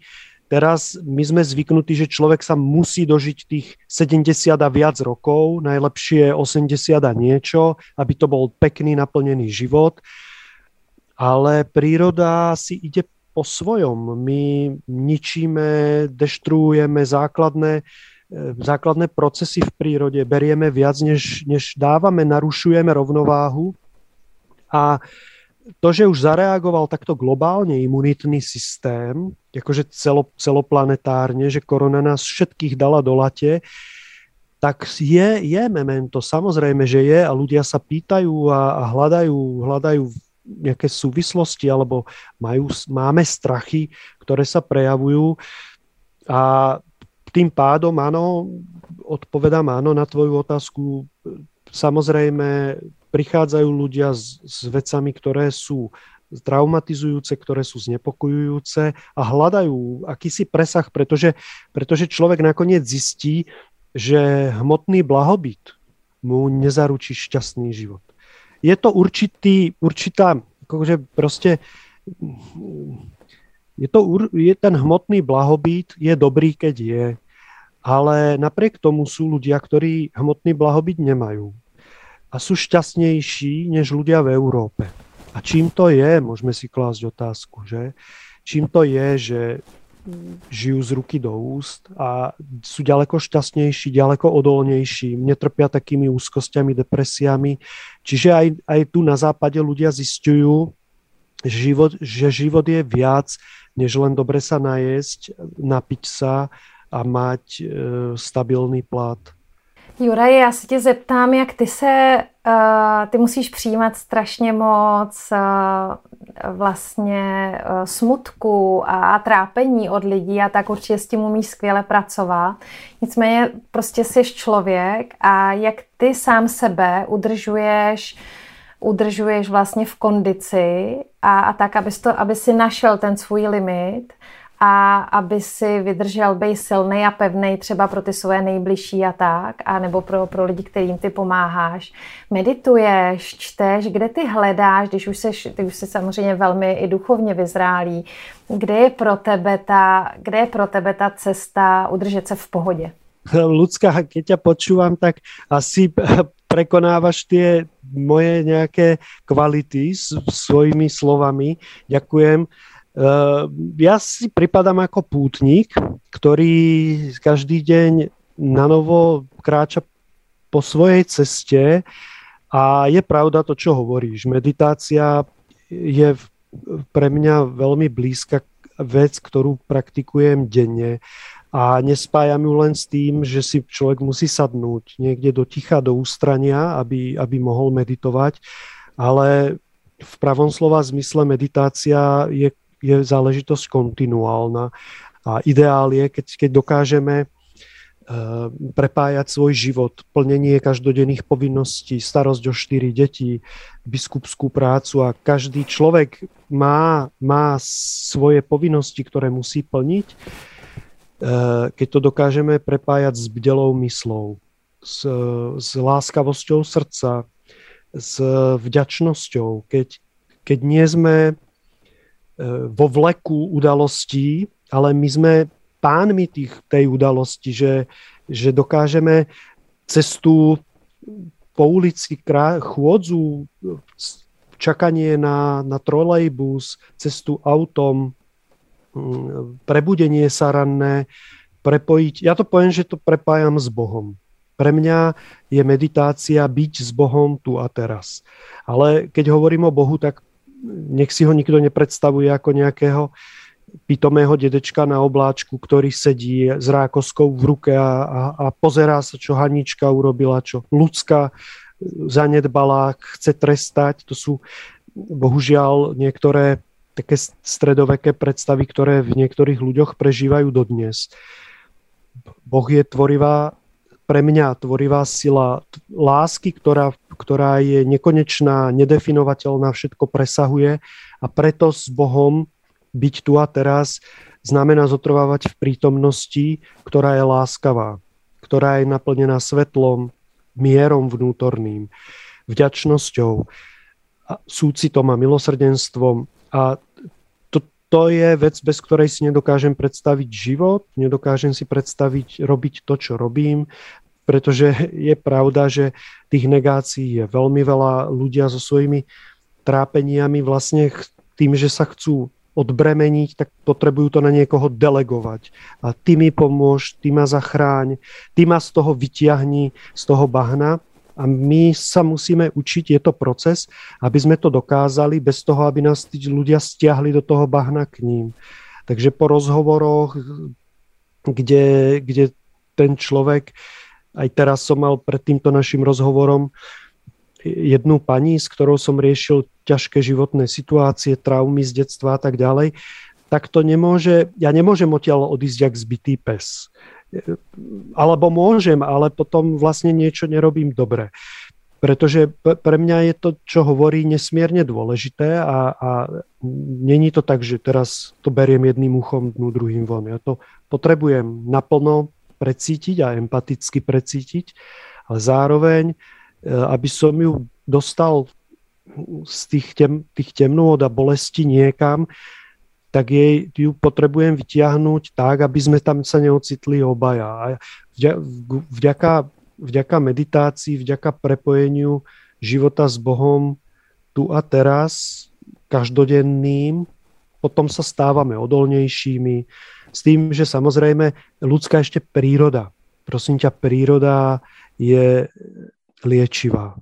Teraz my sme zvyknutí, že človek sa musí dožiť tých 70 a viac rokov, najlepšie 80 a niečo, aby to bol pekný, naplnený život. Ale príroda si ide po svojom. My ničíme, deštruujeme základné procesy v prírode, berieme viac, než dávame, narušujeme rovnováhu. A to, že už zareagoval takto globálně imunitní systém, jakože celoplanetárně, že korona nás všetkých dala do latě, tak je memento, samozřejmě, že je a ľudia sa pýtajú a hľadajú nejaké súvislosti alebo máme strachy, ktoré sa prejavujú a tým pádom áno, odpovedám áno na tvoju otázku, samozřejmě prichádzajú ľudia s vecami, ktoré sú traumatizujúce, ktoré sú znepokojujúce a hľadajú akýsi presah, pretože človek nakoniec zistí, že hmotný blahobyt mu nezaručí šťastný život. Je to ten hmotný blahobyt je dobrý, keď je, ale napriek tomu sú ľudia, ktorí hmotný blahobyt nemajú. A sú šťastnejší než ľudia v Európe. A čím to je, môžeme si klásť otázku, že? Čím to je, že žijú z ruky do úst a sú ďaleko šťastnejší, ďaleko odolnejší, netrpia takými úzkostiami, depresiami. Čiže aj tu na západe ľudia zisťujú, že život je viac, než len dobre sa najesť, napiť sa a mať stabilný plat. Juraj, já se tě zeptám, jak ty musíš přijímat strašně moc smutku a trápení od lidí a tak určitě s tím umíš skvěle pracovat. Nicméně prostě jsi člověk a jak ty sám sebe udržuješ vlastně v kondici a tak, aby si našel ten svůj limit a aby si vydržel být silnej a pevnej třeba pro ty svoje nejbližší a tak, a nebo pro lidi, kterým ty pomáháš. Medituješ, čteš, kde ty hledáš, když už jsi samozřejmě velmi i duchovně vyzrálý, kde je pro tebe ta cesta udržet se v pohodě? Lucka, keď ťa počúvam, tak asi prekonávaš tie moje nejaké kvality svojimi slovami. Ďakujem. Ja si pripadám ako pútnik, ktorý každý deň nanovo kráča po svojej ceste a je pravda to, čo hovoríš. Meditácia je pre mňa veľmi blízka vec, ktorú praktikujem denne. A nespájam ju len s tým, že si človek musí sadnúť niekde do ticha, do ústrania, aby mohol meditovať. Ale v pravom slova zmysle meditácia je záležitosť kontinuálna. A ideál je, keď dokážeme prepájať svoj život, plnenie každodenných povinností, starosť o 4 deti, biskupskú prácu a každý človek má svoje povinnosti, ktoré musí plniť. Keď to dokážeme prepájať s bdelou myslou, s láskavosťou srdca, s vďačnosťou, keď nie sme vo vleku udalostí, ale my sme pánmi tej udalosti, že dokážeme cestu po ulici, chôdzu, čakanie na trolejbus, cestu autom, prebudenie sa ranné, prepojiť. Ja to poviem, že to prepájam s Bohom. Pre mňa je meditácia byť s Bohom tu a teraz. Ale keď hovorím o Bohu, tak nech si ho nikto nepredstavuje ako nejakého pitomého dedečka na obláčku, ktorý sedí s rákoskou v ruke a pozerá sa, čo Hanička urobila, čo Lucka zanedbalá, chce trestať. To sú bohužiaľ niektoré také stredoveké predstavy, ktoré v niektorých ľuďoch prežívajú dodnes. Boh je tvorivá, pre mňa tvorivá sila lásky, ktorá je nekonečná, nedefinovateľná, všetko presahuje a preto s Bohom byť tu a teraz znamená zotrvávať v prítomnosti, ktorá je láskavá, ktorá je naplnená svetlom, mierom vnútorným, vďačnosťou, súcitom a milosrdenstvom. A to je vec, bez ktorej si nedokážem predstaviť život, nedokážem si predstaviť robiť to, čo robím, pretože je pravda, že tých negácií je veľmi veľa. Ľudia so svojimi trápeniami vlastne tým, že sa chcú odbremeniť, tak potrebujú to na niekoho delegovať. A ty mi pomôž, ty ma zachráň, ty ma z toho vytiahni, z toho bahna. A my sa musíme učiť, je to proces, aby sme to dokázali bez toho, aby nás tí ľudia stiahli do toho bahna k ním. Takže po rozhovoroch, kde ten človek, aj teraz som mal pred týmto našim rozhovorom jednu pani, s ktorou som riešil ťažké životné situácie, traumy z detstva a tak ďalej, tak to nemôže, ja nemôžem odtiaľ odísť jak zbitý pes. Alebo môžem, ale potom vlastne niečo nerobím dobre. Pretože pre mňa je to, čo hovorí, nesmierne dôležité a není to tak, že teraz to beriem jedným uchom, dnu druhým von. Ja to potrebujem naplno precítiť a empaticky precítiť, ale zároveň, aby som ju dostal z tých temnôt a bolesti niekam, tak ju potrebujem vytiahnuť tak, aby sme tam sa neocitli obaja. Vďaka meditácii, vďaka prepojeniu života s Bohom tu a teraz, každodenným, potom sa stávame odolnejšími. S tým, že samozrejme ľudská ešte príroda. Prosím ťa, príroda je liečivá,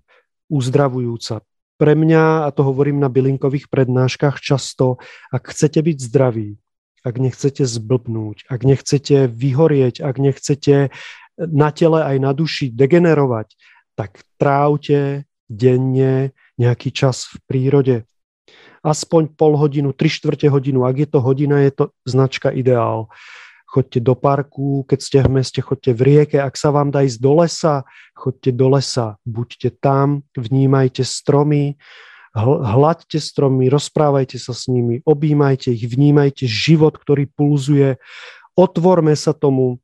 uzdravujúca. Pre mňa, a to hovorím na bylinkových prednáškach často, ak chcete byť zdraví, ak nechcete zblbnúť, ak nechcete vyhorieť, ak nechcete na tele aj na duši degenerovať, tak trávte denne nejaký čas v prírode. Aspoň pol hodinu, 3/4 hodinu, ak je to hodina, je to značka ideál. Choďte do parku, keď ste v meste, choďte v rieke, ak sa vám dá ísť do lesa, choďte do lesa, buďte tam, vnímajte stromy, hladte stromy, rozprávajte sa s nimi, objímajte ich, vnímajte život, ktorý pulzuje, otvorme sa tomu,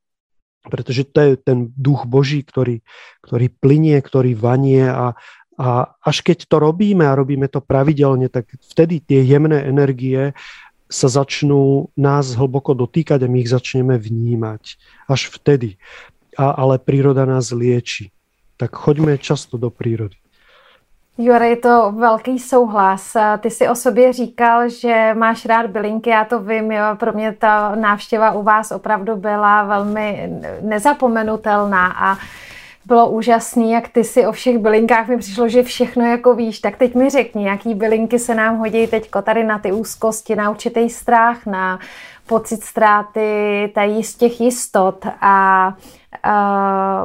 pretože to je ten duch Boží, ktorý plynie, ktorý vanie a až keď to robíme a robíme to pravidelne, tak vtedy tie jemné energie sa začnú nás hlboko dotýkať a my ich začneme vnímať. Až vtedy. Ale príroda nás lieči. Tak choďme často do prírody. Jure, je to velký souhlas. Ty si o sobě říkal, že máš rád bylinky, já to vím, jo. Pro mě ta návštěva u vás opravdu byla velmi nezapomenutelná a bylo úžasný, jak ty si o všech bylinkách, mi přišlo, že všechno jako víš. Tak teď mi řekni, jaký bylinky se nám hodí teďko tady na ty úzkosti, na určitý strach, na pocit ztráty těch jistot a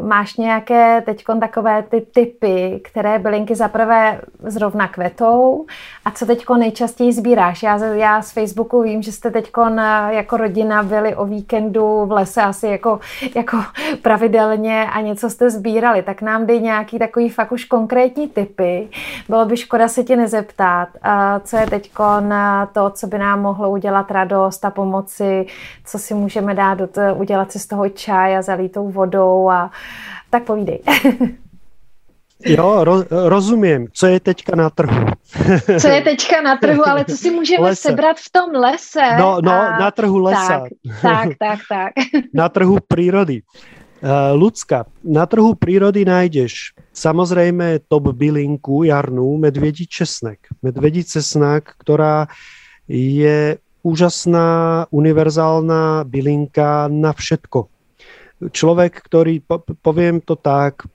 máš nějaké teďkon takové ty typy, které bylinky zaprvé zrovna kvetou a co teďkon nejčastěji sbíráš? Já z Facebooku vím, že jste teďkon jako rodina byli o víkendu v lese asi jako pravidelně a něco jste sbírali, tak nám dej nějaký takový fakt už konkrétní typy. Bylo by škoda se tě nezeptat, co je teďkon to, co by nám mohlo udělat radost a pomoci, co si můžeme dát, udělat si z toho čaj a zalít tou vodou a tak povídej. Jo, rozumím. Co je teďka na trhu? Co je teďka na trhu, ale co si můžeme sebrat v tom lese? No, a... na trhu lesa. Tak. Na trhu přírody. Lucka, na trhu přírody najdeš samozřejmě top bylinku jarnou medvědí česnek. Medvědí česnak, která je úžasná, univerzálna bylinka na všetko. Človek, ktorý, poviem to tak,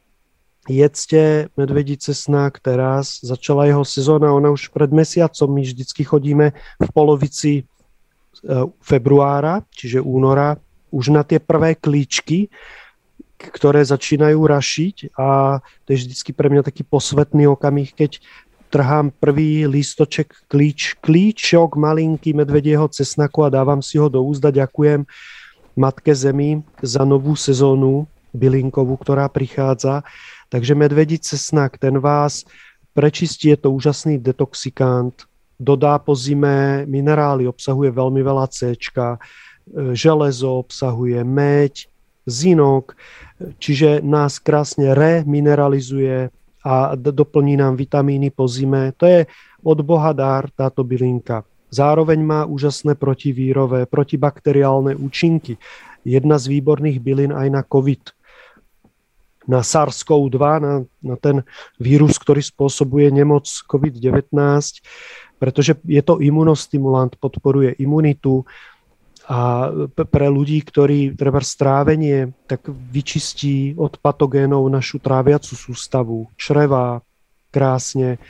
jedzte medvedí cesnák teraz, začala jeho sezóna, ona už pred mesiacom, my vždycky chodíme v polovici februára, čiže února, už na tie prvé klíčky, ktoré začínajú rašiť a to je vždycky pre mňa taký posvetný okamih, keď trhám prvý lístoček, klíčok malinký medvedieho cesnaku a dávam si ho do úzda, ďakujem Matke Zemi za novú sezónu bylinkovú, ktorá prichádza. Takže medvedí cesnak, ten vás prečistí, je to úžasný detoxikant, dodá po zime minerály, obsahuje veľmi veľa C-čka, železo obsahuje, meď, zinok, čiže nás krásne remineralizuje a doplní nám vitamíny po zime. To je od Boha dár táto bylinka. Zároveň má úžasné protivírové, protibakteriálne účinky. Jedna z výborných bylin aj na COVID. Na SARS-CoV-2, na ten vírus, ktorý spôsobuje nemoc COVID-19, pretože je to imunostimulant, podporuje imunitu a pre ľudí, ktorí treba strávenie, tak vyčistí od patogénov našu tráviacu sústavu, čreva, krásne.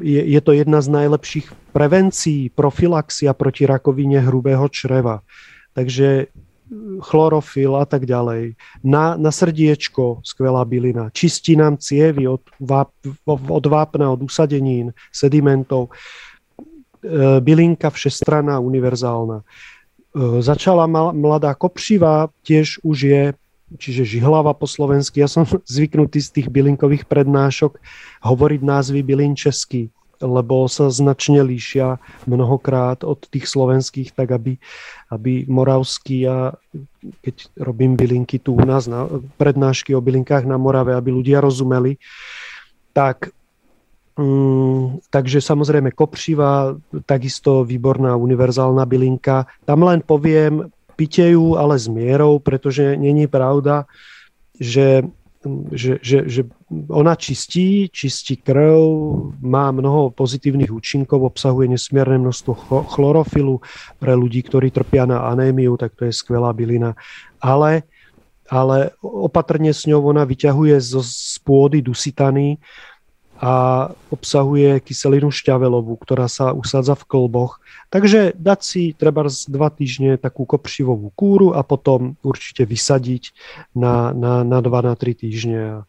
Je to jedna z najlepších prevencí, profilaxia proti rakovině hrubého čreva. Takže chlorofil a tak ďalej. Na srdiečko skvelá bylina. Čistí nám cievy od vápna, od usadenín, sedimentov. Bylinka všestranná, univerzálna. Začala mladá kopřiva, tiež už je, čiže žihlava po slovensky. Ja som zvyknutý z tých bylinkových prednášok hovoriť názvy bylín česky, lebo sa značne líšia mnohokrát od tých slovenských, tak aby moravský a keď robím bylinky tu u nás, prednášky o bylinkách na Morave, aby ľudia rozumeli. Takže samozrejme kopřiva, takisto výborná univerzálna bylinka. Tam len poviem, pite ju, ale s mierou, pretože není pravda, že ona čistí krv, má mnoho pozitívnych účinkov, obsahuje nesmierne množstvo chlorofilu pre ľudí, ktorí trpia na anémiu, tak to je skvelá bylina. Ale opatrne s ňou ona vyťahuje z pôdy dusitany a obsahuje kyselinu šťavelovú, ktorá sa usádza v klboch. Takže dať si treba z 2 týždne takú kopřivovú kúru a potom určite vysadiť na 2-3 týždne.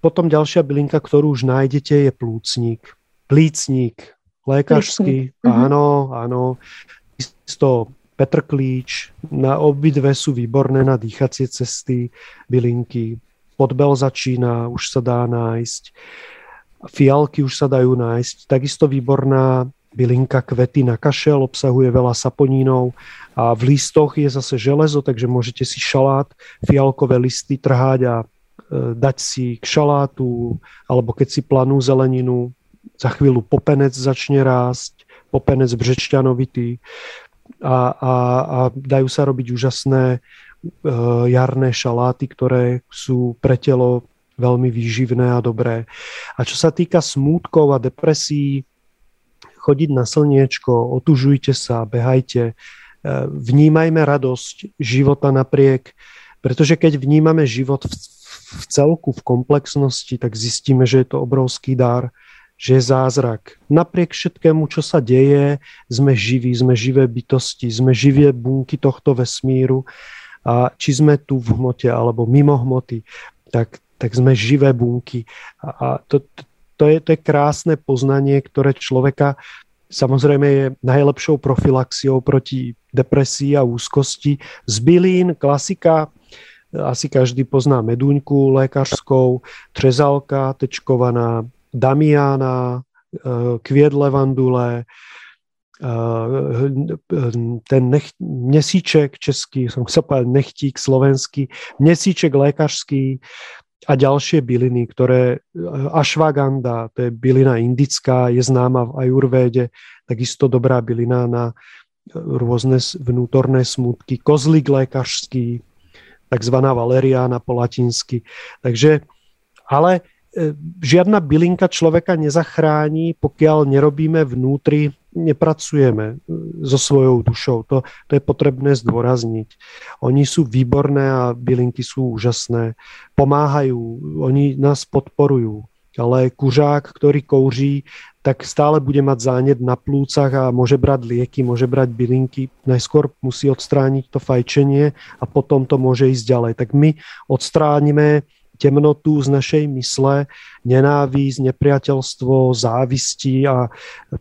Potom ďalšia bylinka, ktorú už nájdete, je plúcnik. Plícnik, lékařský, áno. Isto petrklíč, na obidve sú výborné na dýchacie cesty bylinky. Podbel začína, už sa dá nájsť. Fialky už sa dajú nájsť. Takisto výborná bylinka kvety na kašel, obsahuje veľa saponínov a v listoch je zase železo, takže môžete si šalát, fialkové listy trhať a dať si k šalátu, alebo keď si planú zeleninu, za chvíľu popenec začne rásť, popenec břečťanovitý a dajú sa robiť úžasné jarné šaláty, ktoré sú pre telo veľmi výživné a dobré. A čo sa týka smútkov a depresí, chodiť na slniečko, otužujte sa, behajte, vnímajme radosť života napriek, pretože keď vnímame život v celku, v komplexnosti, tak zistíme, že je to obrovský dar, že je zázrak. Napriek všetkému, čo sa deje, sme živí, sme živé bytosti, sme živé bunky tohto vesmíru a či sme tu v hmote alebo mimo hmoty, tak sme živé bunky. A to je krásne poznanie, ktoré človeka samozrejme je najlepšou profilaxiou proti depresii a úzkosti. Z bylín, klasika, asi každý pozná medúňku lékařskou, třezalka tečkovaná, Damiana, květ levandule, ten měsíček český, jsem chtěl povedať nechtík slovenský, měsíček lékařský a další byliny, které ashwagandha, to je bylina indická, je známa v ajurvéde, takisto dobrá bylina na různé vnútorné smutky, kozlík lékařský, takzvaná valeriána po latinsky. Takže, ale žiadna bylinka človeka nezachrání, pokiaľ nerobíme vnútri, nepracujeme so svojou dušou. To je potrebné zdôrazniť. Oni sú výborné a bylinky sú úžasné. Pomáhajú, oni nás podporujú. Ale kuřák, ktorý kouří, tak stále bude mať zánět na plúcach a môže brať lieky, môže brať bylinky. Najskôr musí odstrániť to fajčenie a potom to môže ísť ďalej. Tak my odstránime temnotu z našej mysle, nenávist, nepriateľstvo, závisti a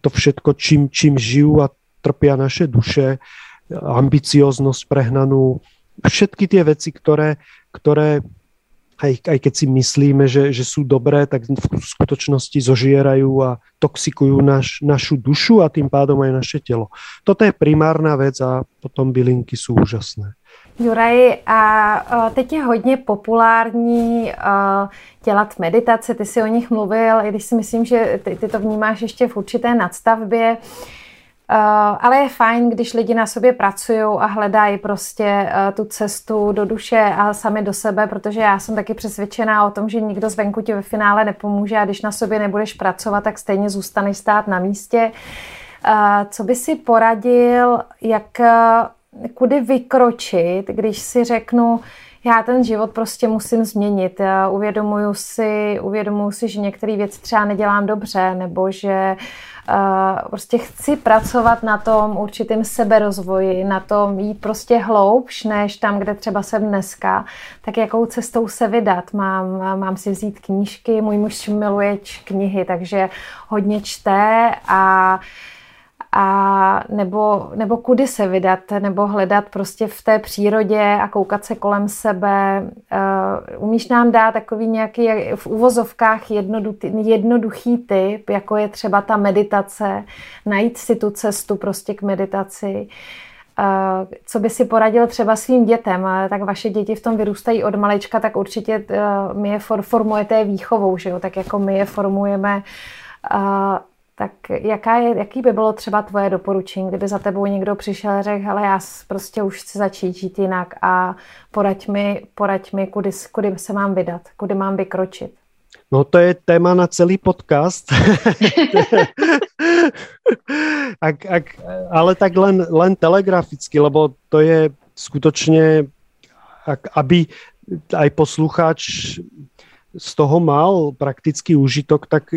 to všetko, čím žijú a trpia naše duše, ambicioznosť prehnanú, všetky tie veci, ktoré aj keď si myslíme, že sú dobré, tak v skutočnosti zožierajú a toxikujú našu dušu a tým pádom aj naše telo. Toto je primárna vec a potom bylinky sú úžasné. Juraj, a teď je hodně populární dělat meditace, ty si o nich mluvil, i když si myslím, že ty to vnímáš ještě v určité nadstavbě, ale je fajn, když lidi na sobě pracují a hledají prostě tu cestu do duše a sami do sebe, protože já jsem taky přesvědčená o tom, že nikdo zvenku ti ve finále nepomůže a když na sobě nebudeš pracovat, tak stejně zůstaneš stát na místě. Co by si poradil, jak kudy vykročit, když si řeknu, já ten život prostě musím změnit. Uvědomuji si, že některé věci třeba nedělám dobře, nebo že prostě chci pracovat na tom určitém seberozvoji, na tom jít prostě hloubš, než tam, kde třeba jsem dneska. Tak jakou cestou se vydat? Mám si vzít knížky, můj muž miluje knihy, takže hodně čte a nebo kudy se vydat, nebo hledat prostě v té přírodě a koukat se kolem sebe. Umíš nám dát takový nějaký v uvozovkách jednoduchý typ, jako je třeba ta meditace, najít si tu cestu prostě k meditaci. Co by si poradil třeba svým dětem, tak vaše děti v tom vyrůstají od malečka, tak určitě my je formujete výchovou, že jo? Tak jako my je formujeme. Tak jaký by bylo třeba tvoje doporučení, kdyby za tebou někdo přišel a řekl, hele, já prostě už chci začít žít jinak a poraď mi kudy se mám vydat, kudy mám vykročit. No to je téma na celý podcast. Ale tak len telegraficky, lebo to je skutočne, aby aj poslucháč z toho mal praktický užitok, tak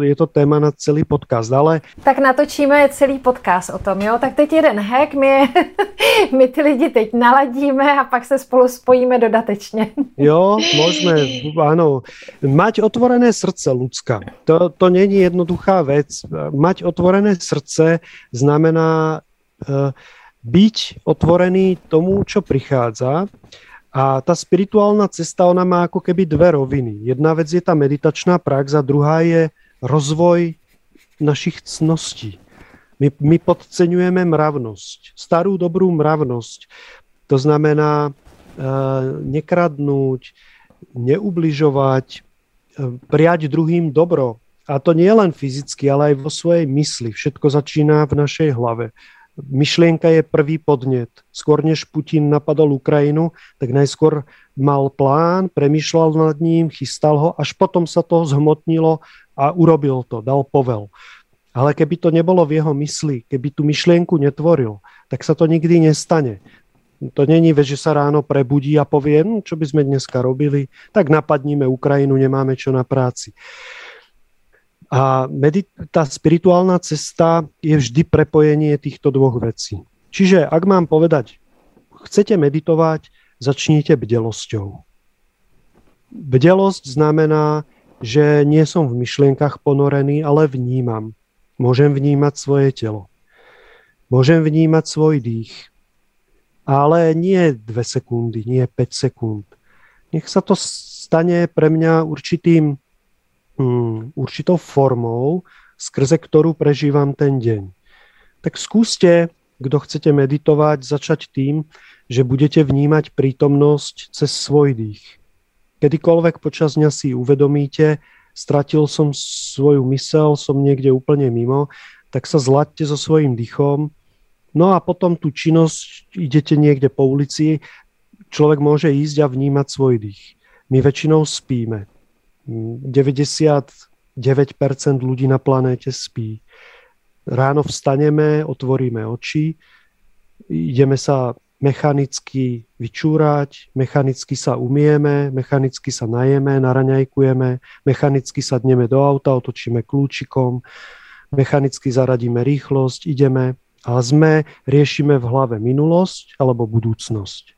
je to téma na celý podcast. Ale tak natočíme celý podcast o tom, jo? Tak teď jeden hack, my ty lidi teď naladíme a pak se spolu spojíme dodatečně. Jo, možné, ano. Mať otvorené srdce, Lucka. To není jednoduchá věc. Mať otvorené srdce znamená byť otvorený tomu, čo prichádza. A tá spirituálna cesta, ona má ako keby dve roviny. Jedna vec je tá meditačná prax a druhá je rozvoj našich cností. My podceňujeme mravnosť, starú dobrú mravnosť. To znamená nekradnúť, neubližovať, priať druhým dobro. A to nie len fyzicky, ale aj vo svojej mysli. Všetko začína v našej hlave. myšlienka je prvý podnet. Skôr než Putin napadal Ukrajinu, tak najskôr mal plán, premýšľal nad ním, chystal ho, až potom sa to zhmotnilo a urobil to, dal povel. Ale keby to nebolo v jeho mysli, keby tú myšlienku netvoril, tak sa to nikdy nestane. To není, že sa ráno prebudí a povie, čo by sme dneska robili, tak napadníme Ukrajinu, nemáme čo na práci. A tá spirituálna cesta je vždy prepojenie týchto dvoch vecí. Čiže ak mám povedať, chcete meditovať, začnite bdelosťou. Bdelosť znamená, že nie som v myšlienkach ponorený, ale vnímam. Môžem vnímať svoje telo. Môžem vnímať svoj dých. Ale nie 2 sekundy, nie 5 sekúnd. Nech sa to stane pre mňa určitou formou, skrze ktorú prežívam ten deň. Tak skúste, kdo chcete meditovať, začať tým, že budete vnímať prítomnosť cez svoj dých. Kedykoľvek počas dňa si uvedomíte, stratil som svoju mysel, som niekde úplne mimo, tak sa zlaďte so svojím dýchom. No a potom tú činnosť, idete niekde po ulici, človek môže ísť a vnímať svoj dých. My väčšinou spíme. 99% ľudí na planéte spí. Ráno vstaneme, otvoríme oči, ideme sa mechanicky vyčúrať, mechanicky sa umieme, mechanicky sa najeme, naraňajkujeme, mechanicky sadneme do auta, otočíme kľúčikom, mechanicky zaradíme rýchlosť, ideme, ale riešime v hlave minulosť alebo budúcnosť.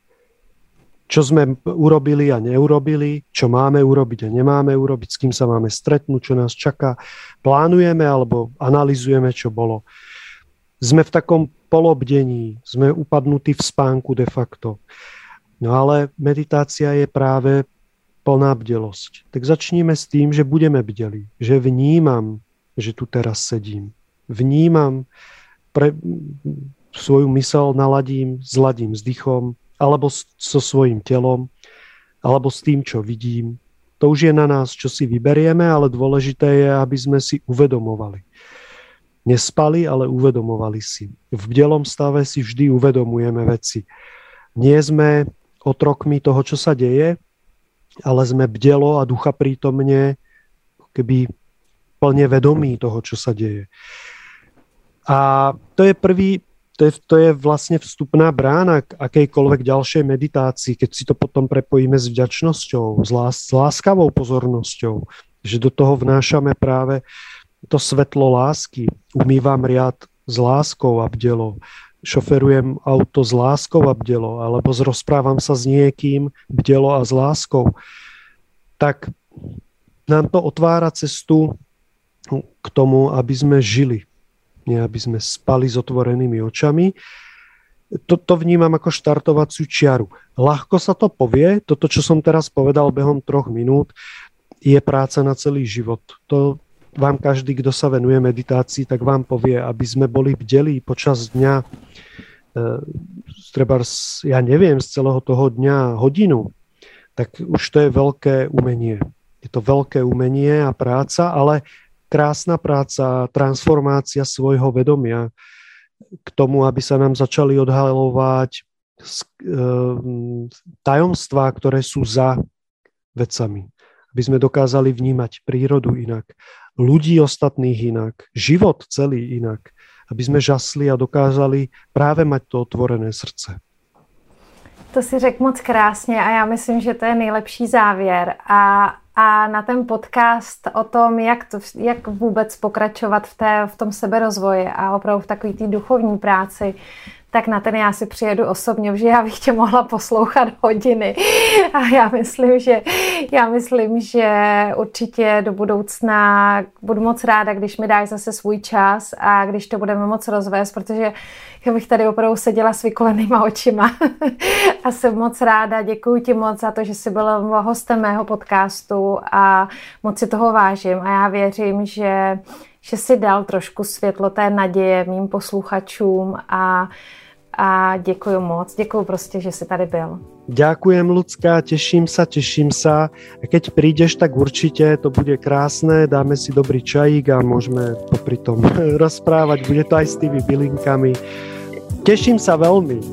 Čo sme urobili a neurobili, čo máme urobiť a nemáme urobiť, s kým sa máme stretnúť, čo nás čaká. Plánujeme alebo analyzujeme, čo bolo. Sme v takom polobdení, sme upadnutí v spánku de facto. No ale meditácia je práve plná bdelosť. Tak začníme s tým, že budeme bdelí, že vnímam, že tu teraz sedím. Vnímam, svoju mysel naladím, zladím s dýchom, alebo so svojím telom, alebo s tým, čo vidím. To už je na nás, čo si vyberieme, ale dôležité je, aby sme si uvedomovali. Nespali, ale uvedomovali si. V bdelom stave si vždy uvedomujeme veci. Nie sme otrokmi toho, čo sa deje, ale sme bdelo a ducha prítomne, keby plne vedomí toho, čo sa deje. A to je prvý, to je vlastne vstupná brána k akejkoľvek ďalšej meditácii, keď si to potom prepojíme s vďačnosťou, s láskavou pozornosťou, že do toho vnášame práve to svetlo lásky. Umývam riad s láskou a bdelou, šoferujem auto s láskou a bdelou, alebo rozprávam sa s niekým bdelo a s láskou. Tak nám to otvára cestu k tomu, aby sme žili. Nie, aby sme spali s otvorenými očami. Toto vnímam ako štartovaciu čiaru. Ľahko sa to povie, toto, čo som teraz povedal behom 3 minút, je práca na celý život. To vám každý, kto sa venuje meditácii, tak vám povie, aby sme boli bdelí počas dňa, trebárs, ja neviem, z celého toho dňa hodinu, tak už to je veľké umenie. Je to veľké umenie a práca, ale krásna práca, transformácia svojho vedomia k tomu, aby sa nám začali odhalovať tajomstvá, ktoré sú za vecami. Aby sme dokázali vnímať prírodu inak, ľudí ostatných inak, život celý inak. Aby sme žasli a dokázali práve mať to otvorené srdce. To si řekl moc krásně a já myslím, že to je nejlepší závěr. A na ten podcast o tom, jak vůbec pokračovat v tom seberozvoji a opravdu v takové té duchovní práci, tak na ten já si přijedu osobně, protože já bych tě mohla poslouchat hodiny. A já myslím, že určitě do budoucna budu moc ráda, když mi dáš zase svůj čas a když to budeme moc rozvést, protože já bych tady opravdu seděla s vykolenýma očima. A jsem moc ráda, děkuji ti moc za to, že jsi byl hostem mého podcastu a moc si toho vážím. A já věřím, že jsi dal trošku světlo té naděje mým posluchačům a děkuji moc. Děkuji prostě, že jsi tady byl. Ďakujem, Lucka, teším sa. A keď prídeš, tak určite to bude krásne, dáme si dobrý čajík a môžeme popri tom rozprávať. Bude to aj s tými bylinkami. Teším sa veľmi.